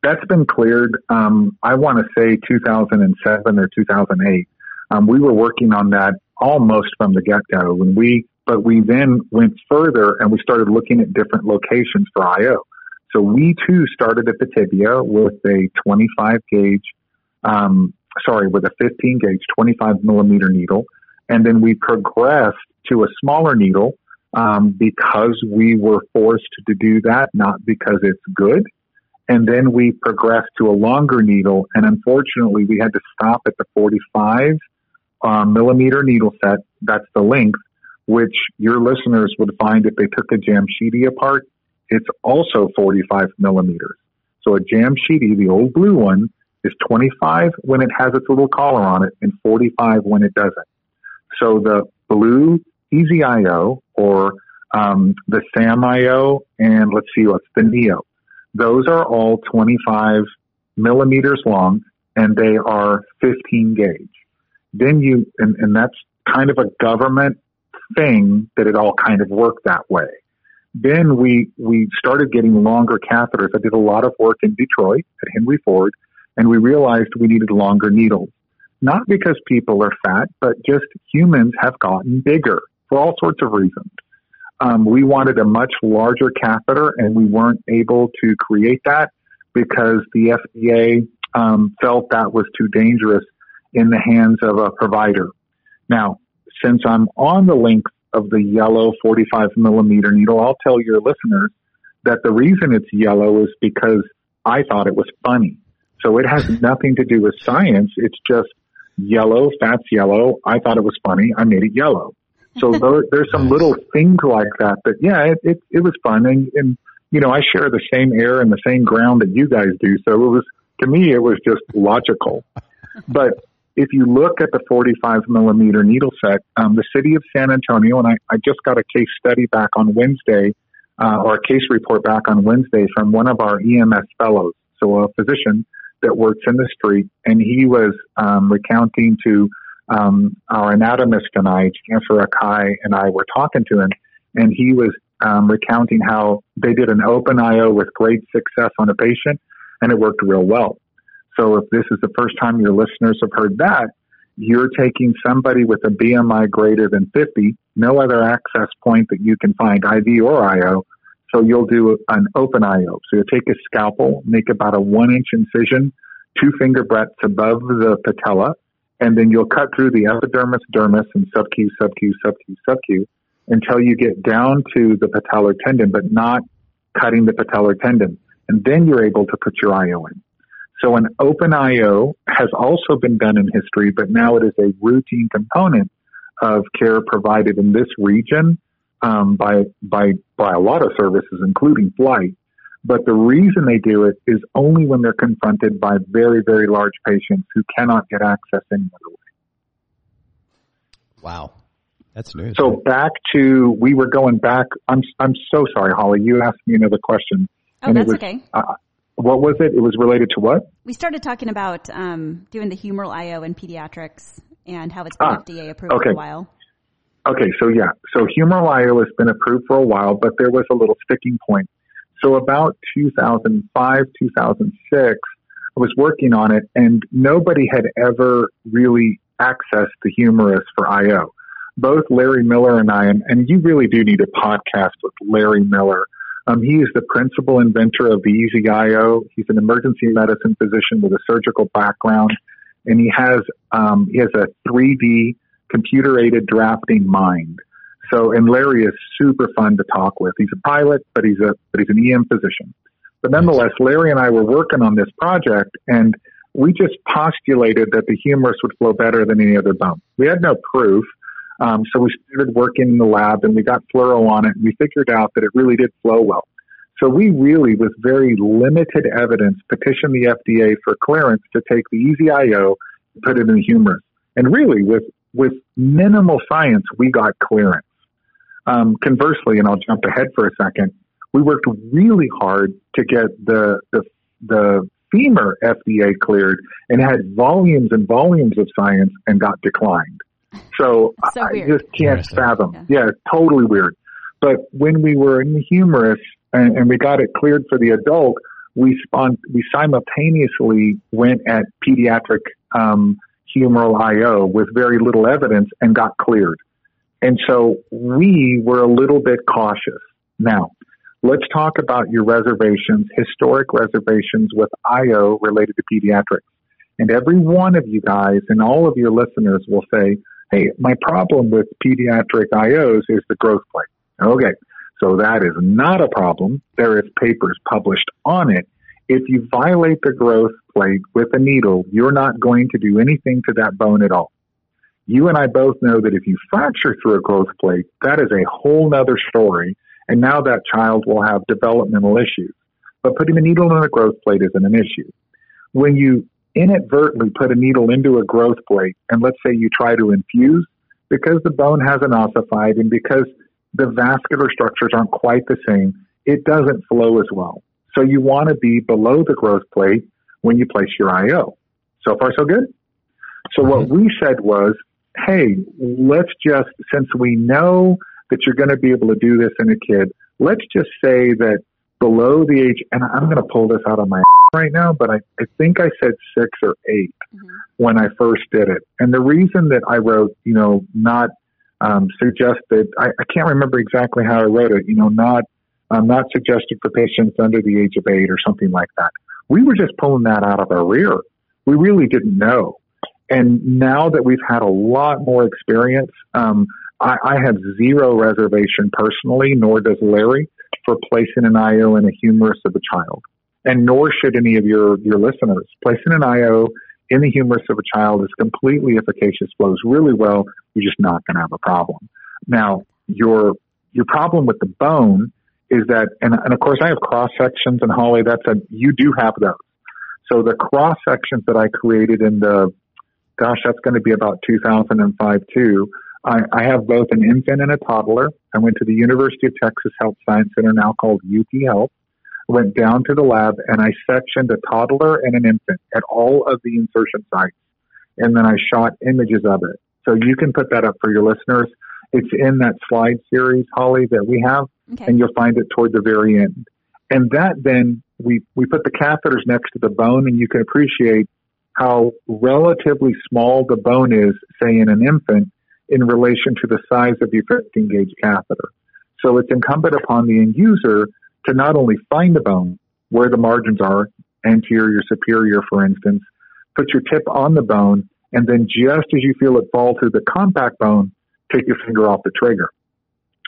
That's been cleared, um, I want to say two thousand seven or two thousand eight. Um, we were working on that almost from the get-go, when we, but we then went further and we started looking at different locations for I O. So we, too, started at the tibia with a twenty-five gauge, um, sorry, with a fifteen gauge, twenty-five millimeter needle, and then we progressed to a smaller needle um, because we were forced to do that, not because it's good. And then we progressed to a longer needle, and unfortunately, we had to stop at the forty-five uh, millimeter needle set. That's the length, which your listeners would find if they took a Jamshidi apart. It's also forty-five millimeters. So a Jamshidi, the old blue one, is twenty-five when it has its little collar on it, and forty-five when it doesn't. So the blue EasyIO or um, the SAM I O, and let's see what's the Neo. Those are all twenty-five millimeters long, and they are fifteen gauge. Then you, and, and that's kind of a government thing that it all kind of worked that way. Then we, we started getting longer catheters. I did a lot of work in Detroit at Henry Ford, and we realized we needed longer needles. Not because people are fat, but just humans have gotten bigger for all sorts of reasons. Um, we wanted a much larger catheter, and we weren't able to create that because the F D A um, felt that was too dangerous in the hands of a provider. Now, since I'm on the length of the yellow forty-five millimeter needle, I'll tell your listeners that the reason it's yellow is because I thought it was funny. So it has nothing to do with science. It's just yellow, fat's yellow. I thought it was funny. I made it yellow. So there, there's some little things like that, but yeah, it, it, it was fun. And, and, you know, I share the same air and the same ground that you guys do. So it was, to me, it was just logical. But if you look at the forty-five millimeter needle set, um, the city of San Antonio, and I, I just got a case study back on Wednesday, uh, or a case report back on Wednesday from one of our E M S fellows. So a physician that works in the street, and he was um, recounting to Um, our anatomist and I, Chancellor Akai and I were talking to him, and he was um, recounting how they did an open I O with great success on a patient, and it worked real well. So if this is the first time your listeners have heard that, you're taking somebody with a B M I greater than fifty, no other access point that you can find, I V or I O, so you'll do an open I O. So you'll take a scalpel, make about a one-inch incision, two finger breadths above the patella, and then you'll cut through the epidermis, dermis, and sub-Q, sub-Q, sub-Q, sub-Q until you get down to the patellar tendon, but not cutting the patellar tendon. And then you're able to put your I O in. So an open I O has also been done in history, but now it is a routine component of care provided in this region um, by, by, by a lot of services, including flight. But the reason they do it is only when they're confronted by very, very large patients who cannot get access any other way. Wow. That's new. So right? back to, we were going back. I'm I'm so sorry, Holly. You asked me another question. Oh, and that's it was, okay. Uh, what was it? It was related to what? We started talking about um, doing the humeral I O in pediatrics and how it's been ah, F D A approved okay. for a while. Okay, so yeah. So humeral I O has been approved for a while, but there was a little sticking point. So about two thousand five, two thousand six, I was working on it, and nobody had ever really accessed the humerus for I O. Both Larry Miller and I, and you really do need a podcast with Larry Miller. Um, he is the principal inventor of the EasyIO. He's an emergency medicine physician with a surgical background, and he has um, he has a three D computer-aided drafting mind. So, and Larry is super fun to talk with. He's a pilot, but he's a but he's an E M physician. But nonetheless, Larry and I were working on this project, and we just postulated that the humerus would flow better than any other bone. We had no proof, um, so we started working in the lab, and we got fluoro on it, and we figured out that it really did flow well. So we really, with very limited evidence, petitioned the F D A for clearance to take the EasyIO and put it in the humerus. And really, with with minimal science, we got clearance. Um, conversely, and I'll jump ahead for a second, we worked really hard to get the, the the femur F D A cleared and had volumes and volumes of science and got declined. So, so I weird. just can't fathom. Yeah. yeah, totally weird. But when we were in the humerus and, and we got it cleared for the adult, we spon- we simultaneously went at pediatric um, humeral I O with very little evidence and got cleared. And so we were a little bit cautious. Now, let's talk about your reservations, historic reservations with I O related to pediatrics. And every one of you guys and all of your listeners will say, hey, my problem with pediatric I Os is the growth plate. Okay, so that is not a problem. There is papers published on it. If you violate the growth plate with a needle, you're not going to do anything to that bone at all. You and I both know that if you fracture through a growth plate, that is a whole nother story, and now that child will have developmental issues. But putting a needle in a growth plate isn't an issue. When you inadvertently put a needle into a growth plate, and let's say you try to infuse, because the bone hasn't ossified and because the vascular structures aren't quite the same, it doesn't flow as well. So you want to be below the growth plate when you place your I O. So far, so good? So what we said was, hey, let's just, since we know that you're going to be able to do this in a kid, let's just say that below the age, and I'm going to pull this out of my ass right now, but I, I think I said six or eight mm-hmm. when I first did it. And the reason that I wrote, you know, not um, suggested, I, I can't remember exactly how I wrote it, you know, not um, not suggested for patients under the age of eight or something like that. We were just pulling that out of our rear. We really didn't know. And now that we've had a lot more experience, um, I, I have zero reservation personally, nor does Larry, for placing an I O in a humerus of a child. And nor should any of your, your listeners. Placing an I O in the humerus of a child is completely efficacious, flows really well. You're just not going to have a problem. Now, your your problem with the bone is that, and, and of course I have cross sections, and Holly, that's a, you do have those. So the cross sections that I created in the, gosh, that's going to be about two thousand five, too. I, I have both an infant and a toddler. I went to the University of Texas Health Science Center, now called U T Health. I went down to the lab, and I sectioned a toddler and an infant at all of the insertion sites, and then I shot images of it. So you can put that up for your listeners. It's in that slide series, Holly, that we have, okay. and you'll find it toward the very end. And that then, we, we put the catheters next to the bone, and you can appreciate how relatively small the bone is, say, in an infant, in relation to the size of your fifteen-gauge catheter. So it's incumbent upon the end user to not only find the bone, where the margins are, anterior, superior, for instance, put your tip on the bone, and then just as you feel it fall through the compact bone, take your finger off the trigger.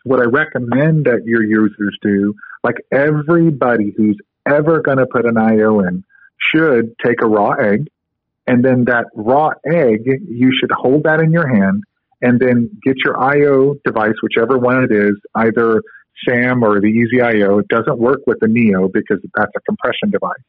What I recommend that your users do, like everybody who's ever going to put an I O in, should take a raw egg, and then that raw egg, you should hold that in your hand and then get your I O device, whichever one it is, either SAM or the EasyIO. It doesn't work with the Neo because that's a compression device.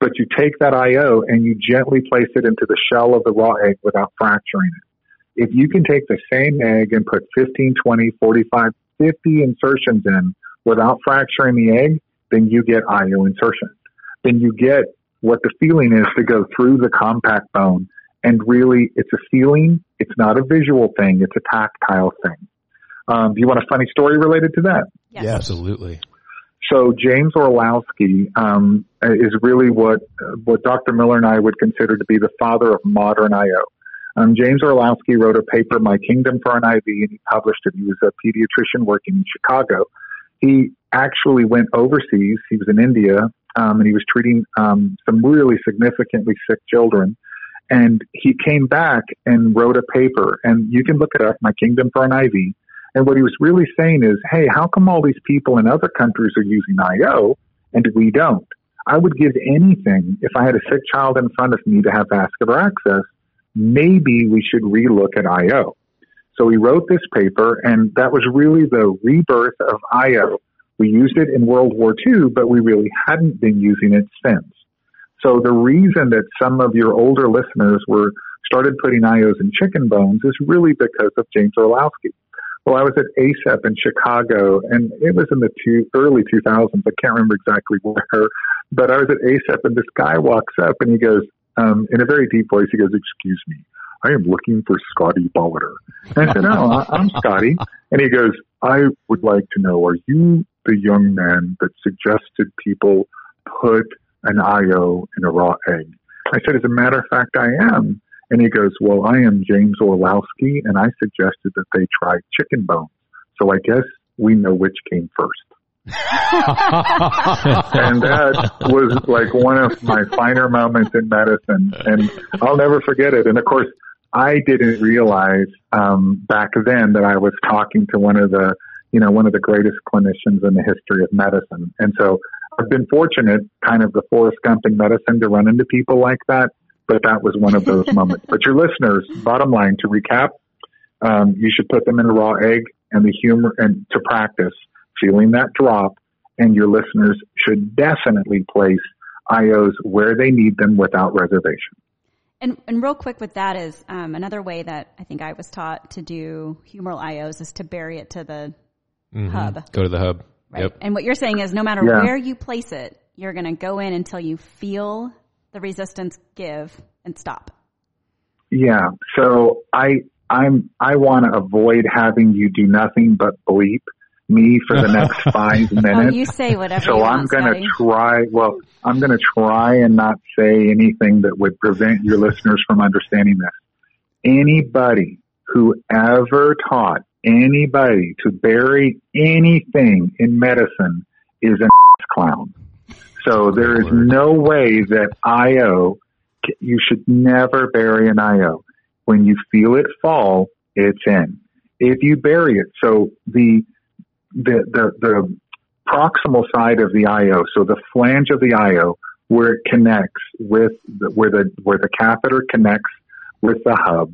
But you take that I O and you gently place it into the shell of the raw egg without fracturing it. If you can take the same egg and put fifteen, twenty, forty-five, fifty insertions in without fracturing the egg, then you get I O insertion. Then you get what the feeling is to go through the compact bone. And really, it's a feeling. It's not a visual thing. It's a tactile thing. Um, do you want a funny story related to that? Yes. Yeah, absolutely. So James Orlowski um, is really what what Doctor Miller and I would consider to be the father of modern I O. Um, James Orlowski wrote a paper, My Kingdom for an I V, and he published it. He was a pediatrician working in Chicago. He actually went overseas. He was in India, um, and he was treating um, some really significantly sick children. And he came back and wrote a paper, and you can look it up, My Kingdom for an I V. And what he was really saying is, hey, how come all these people in other countries are using I O and we don't? I would give anything if I had a sick child in front of me to have vascular access. Maybe we should relook at I O. So he wrote this paper, and that was really the rebirth of I O. We used it in World War Two, but we really hadn't been using it since. So the reason that some of your older listeners were started putting I Os in chicken bones is really because of James Orlowski. Well, I was at ASEP in Chicago, and it was in the two, early two thousands. I can't remember exactly where, but I was at ASEP, and this guy walks up, and he goes, um, in a very deep voice, he goes, "Excuse me, I am looking for Scotty Bollinger." And I said, "No, I, I'm Scotty." And he goes, "I would like to know, are you the young man that suggested people put an I O in a raw egg?" I said, "As a matter of fact, I am." And he goes, "Well, I am James Orlowski, and I suggested that they try chicken bones. So I guess we know which came first." And that was like one of my finer moments in medicine, and I'll never forget it. And of course, I didn't realize um, back then that I was talking to one of the, you know, one of the greatest clinicians in the history of medicine. And so I've been fortunate, kind of the Forrest Gump in medicine, to run into people like that. But that was one of those moments. But your listeners, bottom line, to recap, um, you should put them in a raw egg and the humor and to practice feeling that drop. And your listeners should definitely place I Os where they need them without reservation. And, and real quick with that is um, another way that I think I was taught to do humeral I Os is to bury it to the mm-hmm. hub. Go to the hub. Right. Yep. And what you're saying is no matter yeah. where you place it, you're going to go in until you feel the resistance give and stop. Yeah. So I, I'm, I want to avoid having you do nothing but bleep me for the next five minutes. Oh, you say whatever so you want, So I'm going to try, well, I'm going to try and not say anything that would prevent your listeners from understanding this. Anybody who ever taught anybody to bury anything in medicine is an ass clown. So there is no way that I O, you should never bury an I O. When you feel it fall, it's in. If you bury it, so the, the, the, the proximal side of the I O, so the flange of the I O where it connects with, the, where the, where the catheter connects with the hub,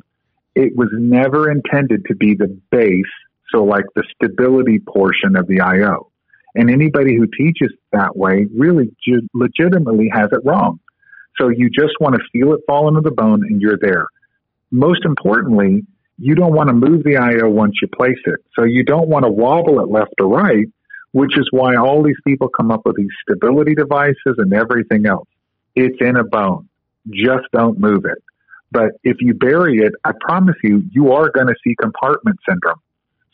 it was never intended to be the base. So like the stability portion of the I O. And anybody who teaches that way really ju- legitimately has it wrong. So you just want to feel it fall into the bone and you're there. Most importantly, you don't want to move the I O once you place it. So you don't want to wobble it left or right, which is why all these people come up with these stability devices and everything else. It's in a bone. Just don't move it. But if you bury it, I promise you, you are going to see compartment syndrome.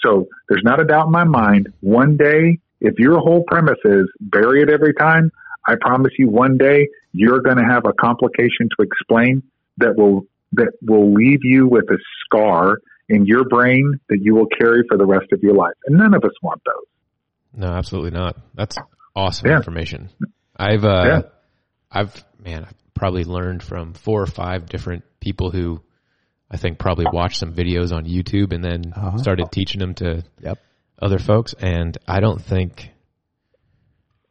So there's not a doubt in my mind. One day, if your whole premise is bury it every time, I promise you one day you're going to have a complication to explain that will that will leave you with a scar in your brain that you will carry for the rest of your life. And none of us want those. No, absolutely not. That's awesome yeah. information. I've uh, yeah. I've man, I've probably learned from four or five different people who I think probably watched some videos on YouTube and then uh-huh. started teaching them to yep. other folks, and I don't think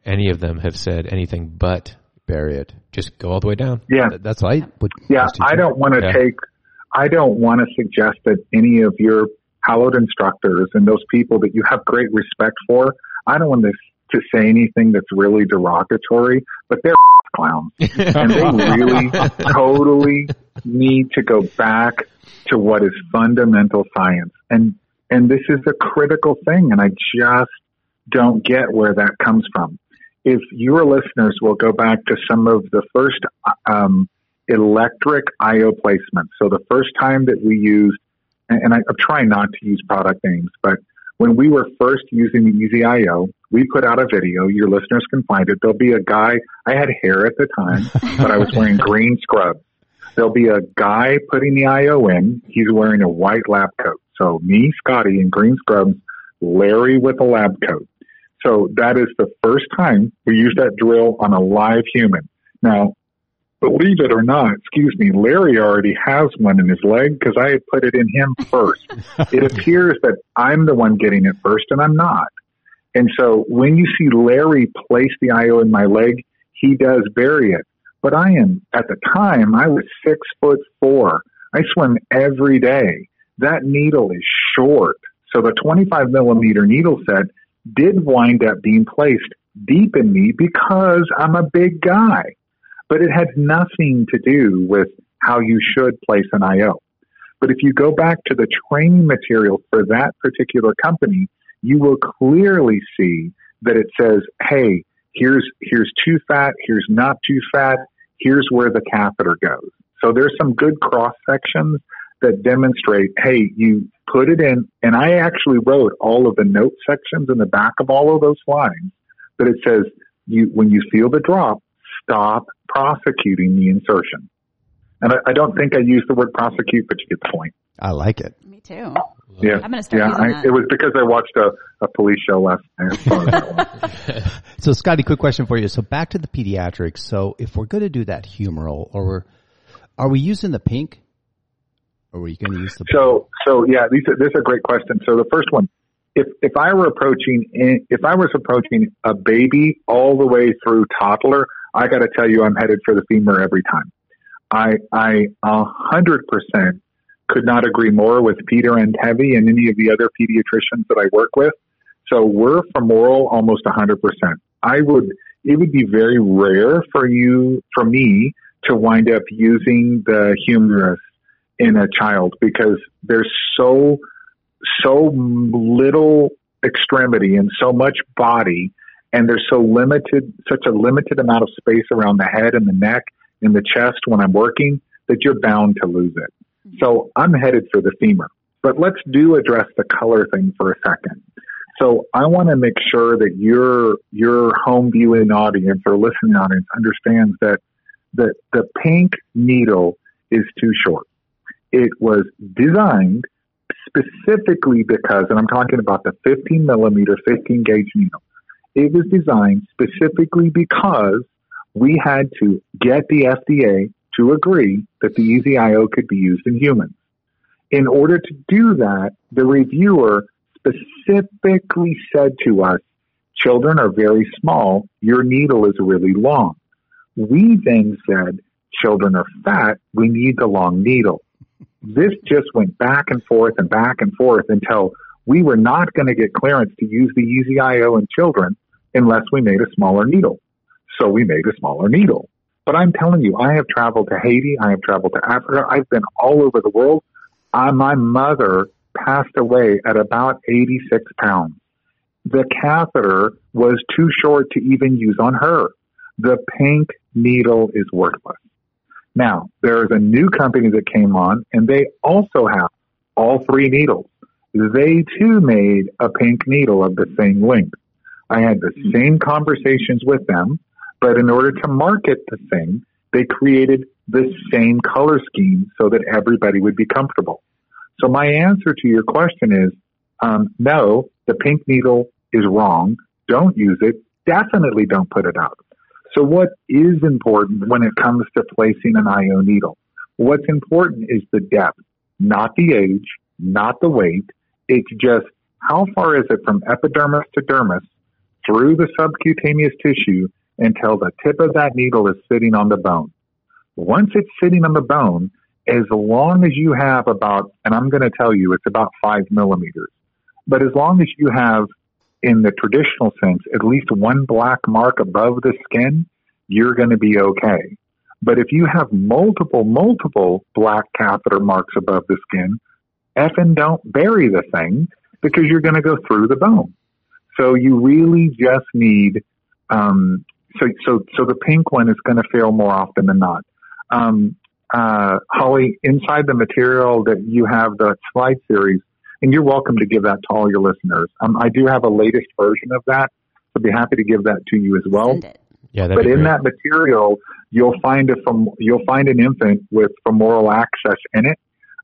any of them have said anything but bury it. Just go all the way down. Yeah, that's right. Yeah, I don't want to yeah. take. I don't want to suggest that any of your hallowed instructors and those people that you have great respect for. I don't want to to say anything that's really derogatory, but they're clowns, and they really totally need to go back to what is fundamental science. And and this is a critical thing, and I just don't get where that comes from. If your listeners will go back to some of the first um, electric I O placements, so the first time that we used, and I, I'm trying not to use product names, but when we were first using the EasyIO, we put out a video. Your listeners can find it. There'll be a guy. I had hair at the time, but I was wearing green scrubs. There'll be a guy putting the I O in. He's wearing a white lab coat. So me, Scotty, in green scrubs, Larry with a lab coat. So that is the first time we used that drill on a live human. Now, believe it or not, excuse me, Larry already has one in his leg because I had put it in him first. It appears that I'm the one getting it first, and I'm not. And so when you see Larry place the I O in my leg, he does bury it. But I am, at the time, I was six foot four. I swim every day. That needle is short. So the twenty-five millimeter needle set did wind up being placed deep in me because I'm a big guy. But it had nothing to do with how you should place an I O. But if you go back to the training material for that particular company, you will clearly see that it says, hey, here's here's too fat, here's not too fat, here's where the catheter goes. So there's some good cross-sections that demonstrate, hey, you put it in, and I actually wrote all of the note sections in the back of all of those lines, but it says, you when you feel the drop, stop prosecuting the insertion. And I, I don't think I used the word prosecute, but you get the point. I like it. Me too. Yeah, I'm going to start yeah, using I, that. It was because I watched a, a police show last night. So, Scotty, quick question for you. So back to the pediatrics. So if we're going to do that humeral, or we're, are we using the pink? Or are we going to use the pink? So, so yeah, these are, this is a great question. So the first one, if if I were approaching if I was approaching a baby all the way through toddler, I got to tell you, I'm headed for the femur every time. I, I one hundred percent could not agree more with Peter Antevi and any of the other pediatricians that I work with. So we're femoral almost one hundred percent. I would, it would be very rare for you, for me to wind up using the humerus in a child because there's so, so little extremity and so much body. And there's so limited, such a limited amount of space around the head and the neck and the chest when I'm working that you're bound to lose it. So I'm headed for the femur. But let's do address the color thing for a second. So I want to make sure that your your home viewing audience or listening audience understands that the, the pink needle is too short. It was designed specifically because, and I'm talking about the fifteen millimeter, fifteen gauge needle. It was designed specifically because we had to get the F D A to agree that the EasyIO could be used in humans. In order to do that, the reviewer specifically said to us, children are very small, your needle is really long. We then said, children are fat, we need the long needle. This just went back and forth and back and forth until we were not going to get clearance to use the EasyIO in children unless we made a smaller needle. So we made a smaller needle. But I'm telling you, I have traveled to Haiti. I have traveled to Africa. I've been all over the world. I, my mother passed away at about eighty-six pounds. The catheter was too short to even use on her. The pink needle is worthless. Now, there's a new company that came on, and they also have all three needles. They, too, made a pink needle of the same length. I had the same conversations with them, but in order to market the thing, they created the same color scheme so that everybody would be comfortable. So my answer to your question is, um, no, the pink needle is wrong. Don't use it. Definitely don't put it out. So what is important when it comes to placing an I O needle? What's important is the depth, not the age, not the weight. It's just how far is it from epidermis to dermis through the subcutaneous tissue until the tip of that needle is sitting on the bone. Once it's sitting on the bone, as long as you have about, and I'm going to tell you it's about five millimeters, but as long as you have, in the traditional sense, at least one black mark above the skin, you're going to be okay. But if you have multiple, multiple black catheter marks above the skin, effing don't bury the thing because you're going to go through the bone. So you really just need, um, so, so, so the pink one is going to fail more often than not. Um, uh, Holly, inside the material that you have, the slide series, and you're welcome to give that to all your listeners. Um, I do have a latest version of that. I'd be happy to give that to you as well. Yeah, but in that material, you'll find a from you'll find an infant with femoral access in it.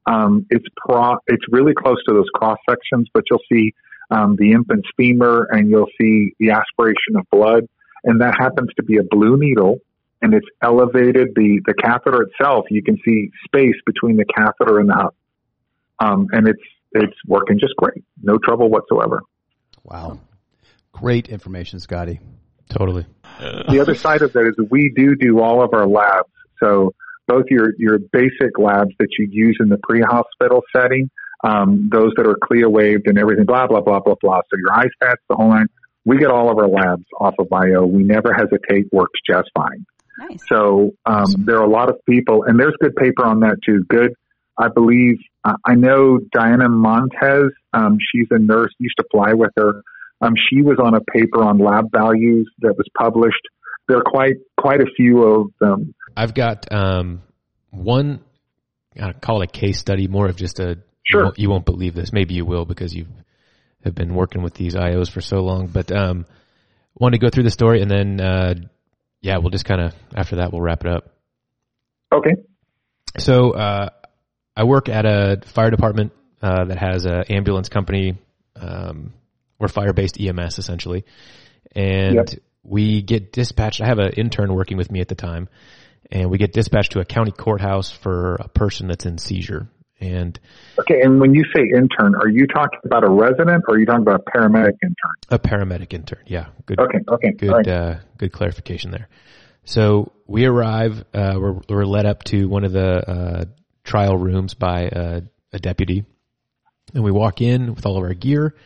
Um, it's pro it's really close to those cross sections, but you'll see um, the infant's femur, and you'll see the aspiration of blood, and that happens to be a blue needle, and it's elevated the the catheter itself. You can see space between the catheter and the hub, um, and it's it's working just great, no trouble whatsoever. Wow, great information, Scotty. Totally. The other side of that is we do do all of our labs. So both your, your basic labs that you use in the pre-hospital setting, um, those that are C L I A waived and everything, blah, blah, blah, blah, blah. So your I STATs, the whole line, we get all of our labs off of I O. We never hesitate, works just fine. Nice. So um, there are a lot of people, and there's good paper on that too. Good, I believe, uh, I know Diana Montez, um, she's a nurse, used to fly with her. Um, she was on a paper on lab values that was published. There are quite quite a few of them. I've got um, one, I call it a case study, more of just a, sure. you, won't, you won't believe this. Maybe you will because you have been working with these I Os for so long. But um, wanted to go through the story and then, uh, yeah, we'll just kind of, after that, we'll wrap it up. Okay. So uh, I work at a fire department uh, that has an ambulance company. Um We're fire-based E M S, essentially. And yep. we get dispatched. I have an intern working with me at the time. And we get dispatched to a county courthouse for a person that's in seizure. And Okay, and when you say intern, are you talking about a resident or are you talking about a paramedic intern? A paramedic intern, yeah. Good, okay, okay. Good, right. uh, good clarification there. So we arrive. Uh, we're, we're led up to one of the uh, trial rooms by uh, a deputy. And we walk in with all of our gear.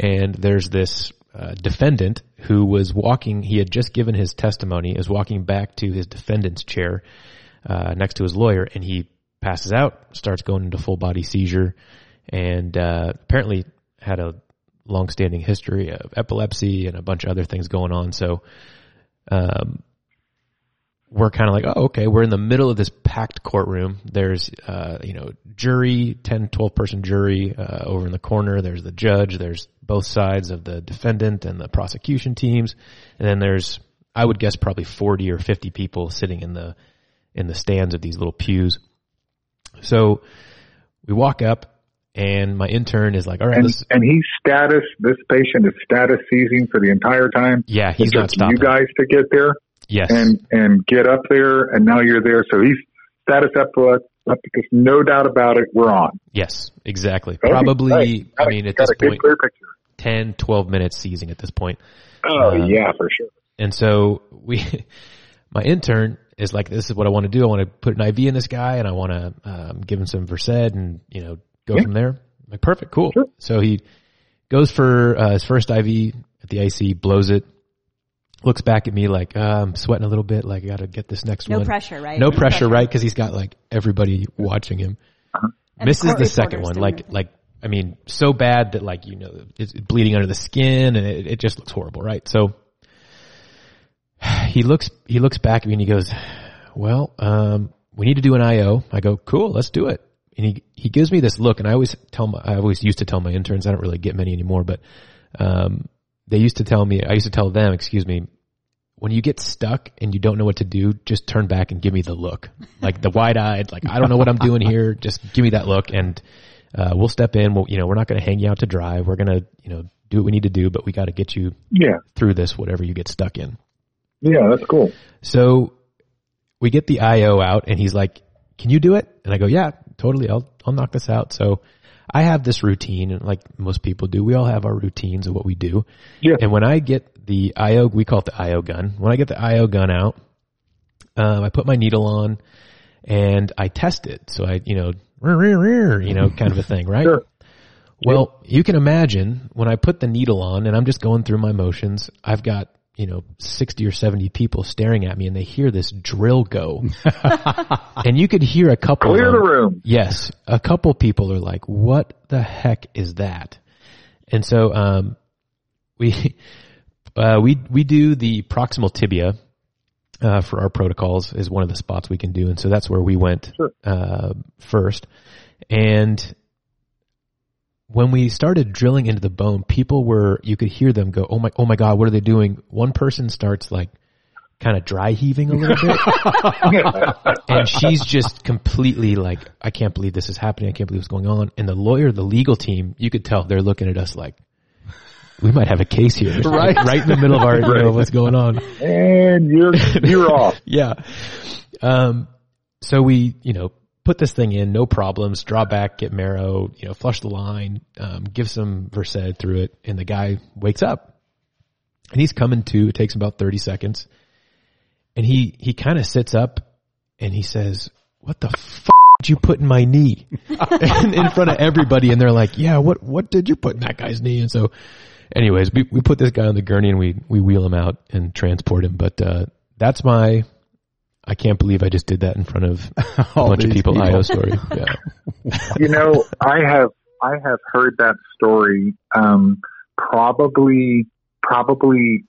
And there's this uh, defendant who was walking. He had just given his testimony, is walking back to his defendant's chair uh, next to his lawyer, and he passes out, starts going into full-body seizure, and uh, apparently had a long-standing history of epilepsy and a bunch of other things going on. So um, we're kind of like, oh, okay, we're in the middle of this packed courtroom. There's, uh, you know, jury, ten, twelve-person jury uh, over in the corner. There's the judge. There's both sides of the defendant and the prosecution teams. And then there's, I would guess, probably forty or fifty people sitting in the in the stands of these little pews. So we walk up, and my intern is like, all right. And, let's... and he's status, this patient is status seizing for the entire time. Yeah, he's not stopping. You guys to get there. Yes. And and get up there, and now you're there. So he's status epilepticus, because no doubt about it, we're on. Yes, exactly. Okay. Probably, right. I mean, at this point, ten, twelve minutes seizing at this point. Oh, um, yeah, for sure. And so we, my intern is like, this is what I want to do. I want to put an I V in this guy, and I want to um, give him some Versed and, you know, go yeah. from there. I'm like, perfect, cool. Sure. So he goes for uh, his first I V at the I C, blows it. Looks back at me like, uh, I'm sweating a little bit, like I got to get this next no one. No pressure, right? No, no pressure, pressure, right? Because he's got like everybody watching him. Uh-huh. Misses the, the second one. Like, like I mean, so bad that like, you know, it's bleeding under the skin and it, it just looks horrible, right? So he looks he looks back at me and he goes, well, um, we need to do an I O. I go, cool, let's do it. And he, he gives me this look, and I always tell my, I always used to tell my interns, I don't really get many anymore, but um They used to tell me, I used to tell them, excuse me, when you get stuck and you don't know what to do, just turn back and give me the look. Like the wide-eyed, like, I don't know what I'm doing here. Just give me that look, and uh, we'll step in. We'll, you know, we're not going to hang you out to dry. We're going to, you know, do what we need to do, but we got to get you yeah. through this, whatever you get stuck in. Yeah, that's cool. So we get the I O out, and he's like, can you do it? And I go, yeah, totally. I'll I'll knock this out. So I have this routine, and like most people do, we all have our routines of what we do. Yeah. And when I get the I O, we call it the I O gun. When I get the I O gun out, um, I put my needle on and I test it. So I, you know, you know, kind of a thing, right? Sure. Well, yeah. You can imagine when I put the needle on and I'm just going through my motions, I've got, you know, sixty or seventy people staring at me, and they hear this drill go. And you could hear a couple. Clear the room. Yes. A couple people are like, what the heck is that? And so, um, we, uh, we, we do the proximal tibia, uh, for our protocols is one of the spots we can do. And so that's where we went, sure. uh, first. And when we started drilling into the bone, people were, you could hear them go, oh my, oh my God, what are they doing? One person starts like kind of dry heaving a little bit. And she's just completely like, I can't believe this is happening. I can't believe what's going on. And the lawyer, the legal team, you could tell they're looking at us like, we might have a case here. Right. Right in the middle of our, you know, what's going on. And you're, you're off. Yeah. Um, so we, you know, put this thing in, no problems, draw back, get marrow, you know, flush the line, um, give some Versed through it. And the guy wakes up and he's coming to, it takes about thirty seconds. And he, he kind of sits up and he says, what the fuck did you put in my knee? And in front of everybody. And they're like, yeah, what, what did you put in that guy's knee? And so anyways, we, we put this guy on the gurney and we, we wheel him out and transport him. But, uh, that's my, I can't believe I just did that in front of a bunch of people, people. I O story. Yeah. You know, I have I have heard that story um, probably probably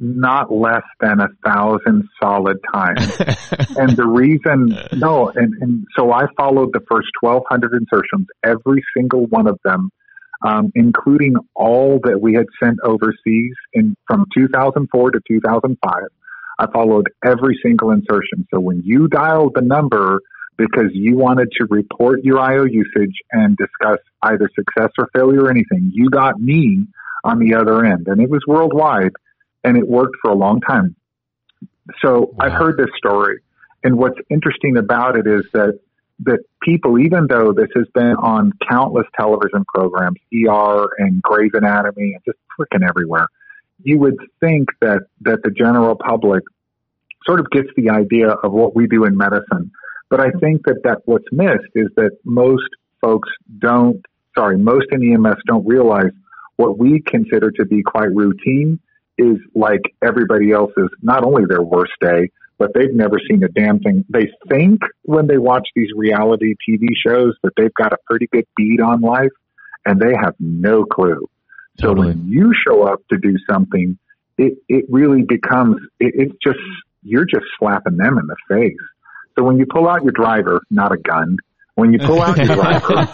not less than a thousand solid times. And the reason, no, and, and so I followed the first twelve hundred insertions, every single one of them, um, including all that we had sent overseas in from two thousand four to two thousand five. I followed every single insertion. So when you dialed the number because you wanted to report your I O usage and discuss either success or failure or anything, you got me on the other end. And it was worldwide, and it worked for a long time. So I've heard this story. And what's interesting about it is that, that people, even though this has been on countless television programs, E R and Grey's Anatomy and just freaking everywhere, you would think that, that the general public sort of gets the idea of what we do in medicine. But I think that, that what's missed is that most folks don't, sorry, most in E M S don't realize what we consider to be quite routine is like everybody else's, not only their worst day, but they've never seen a damn thing. They think when they watch these reality T V shows that they've got a pretty good bead on life, and they have no clue. So totally. When you show up to do something, it, it really becomes, it, it's just, you're just slapping them in the face. So when you pull out your driver, not a gun, when you pull out your driver,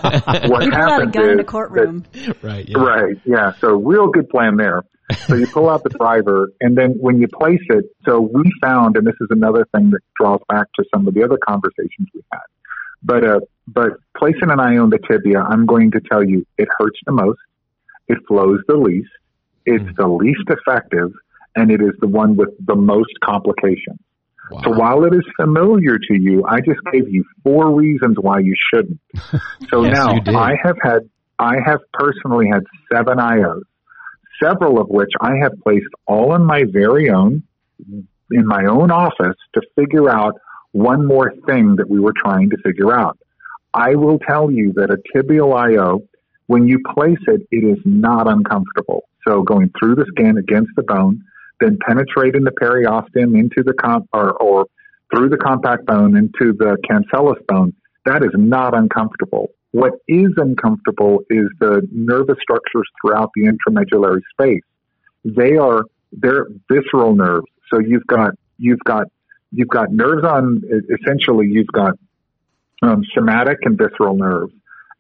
what you happens is... You pull out a gun in a courtroom. That, right, yeah. Right, yeah. So real good plan there. So you pull out the driver, and then when you place it, so we found, and this is another thing that draws back to some of the other conversations we had, but, uh, but placing an I O in the tibia, I'm going to tell you, it hurts the most. It flows the least, it's mm-hmm. the least effective, and it is the one with the most complications. Wow. So while it is familiar to you, I just gave you four reasons why you shouldn't. So yes, now I have had, I have personally had seven I Os, several of which I have placed all in my very own, in my own office to figure out one more thing that we were trying to figure out. I will tell you that a tibial I O, when you place it, it is not uncomfortable. So going through the skin against the bone, then penetrating the periosteum into the comp or, or through the compact bone into the cancellous bone, that is not uncomfortable. What is uncomfortable is the nervous structures throughout the intramedullary space. They are they're visceral nerves. So you've got you've got you've got nerves on essentially you've got um, somatic and visceral nerves.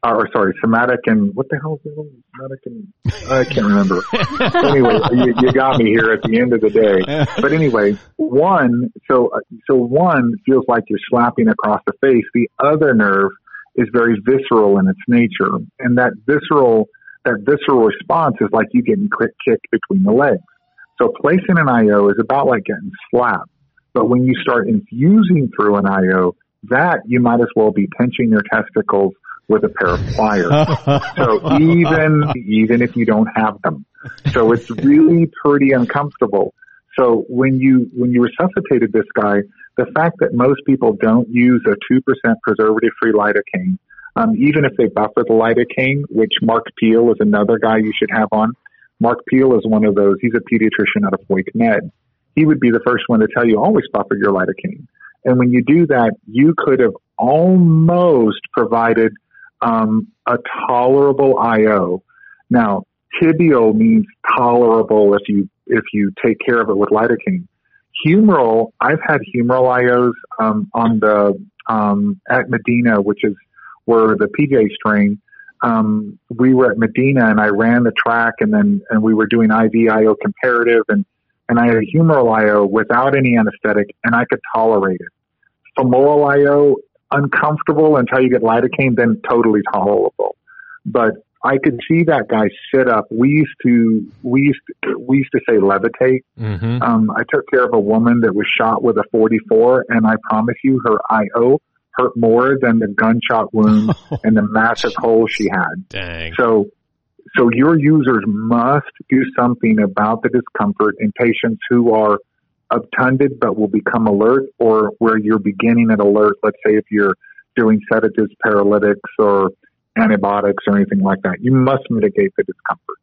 Or sorry, somatic and what the hell is it? Somatic and I can't remember. Anyway, you, you got me here at the end of the day. But anyway, one so so one feels like you're slapping across the face. The other nerve is very visceral in its nature, and that visceral that visceral response is like you getting quick kicked between the legs. So placing an I O is about like getting slapped. But when you start infusing through an I O, that you might as well be pinching your testicles with a pair of pliers. So even, even if you don't have them. So it's really pretty uncomfortable. So when you, when you resuscitated this guy, the fact that most people don't use a two percent preservative free lidocaine, um, even if they buffer the lidocaine, which Mark Peel is another guy you should have on, Mark Peel is one of those. He's a pediatrician out of Wake Med. He would be the first one to tell you, always pop your lidocaine. And when you do that, you could have almost provided um, a tolerable I O. Now, tibial means tolerable if you if you take care of it with lidocaine. Humeral, I've had humeral I Os um, on the um, at Medina, which is where the P J strain. Um, we were at Medina, and I ran the track, and then and we were doing I V I O comparative, and and I had a humeral I O without any anesthetic, and I could tolerate it. Femoral I O, uncomfortable until you get lidocaine, then totally tolerable. But I could see that guy sit up. We used to we used to, we used to say levitate. Mm-hmm. Um, I took care of a woman that was shot with a forty-four, and I promise you, her I O hurt more than the gunshot wound and the massive hole she had. Dang. So, so your users must do something about the discomfort in patients who are obtunded but will become alert, or where you're beginning at alert. Let's say if you're doing sedatives, paralytics, or antibiotics or anything like that. You must mitigate the discomfort.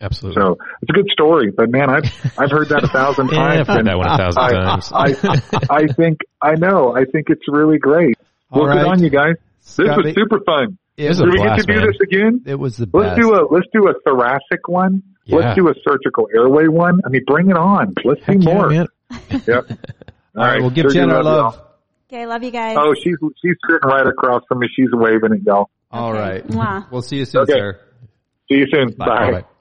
Absolutely. So it's a good story, but man, I've I've heard that a thousand times. Yeah, I've heard and that one a thousand I, times. I, I, I think I know. I think it's really great. All well, right. Good on you guys. This Scotty, was super fun. It was Did a we blast, get to do man. this again? It was the best. Let's do a let's do a thoracic one. Yeah. Let's do a surgical airway one. I mean, bring it on. Let's Heck see yeah, more. Man. Yep. All, All right. right, we'll give Jen our love. love. Okay, love you guys. Oh, she's she's sitting right across from me. She's waving at y'all. All okay. right. Mwah. We'll see you soon, okay. sir. See you soon. Bye. Bye. Bye.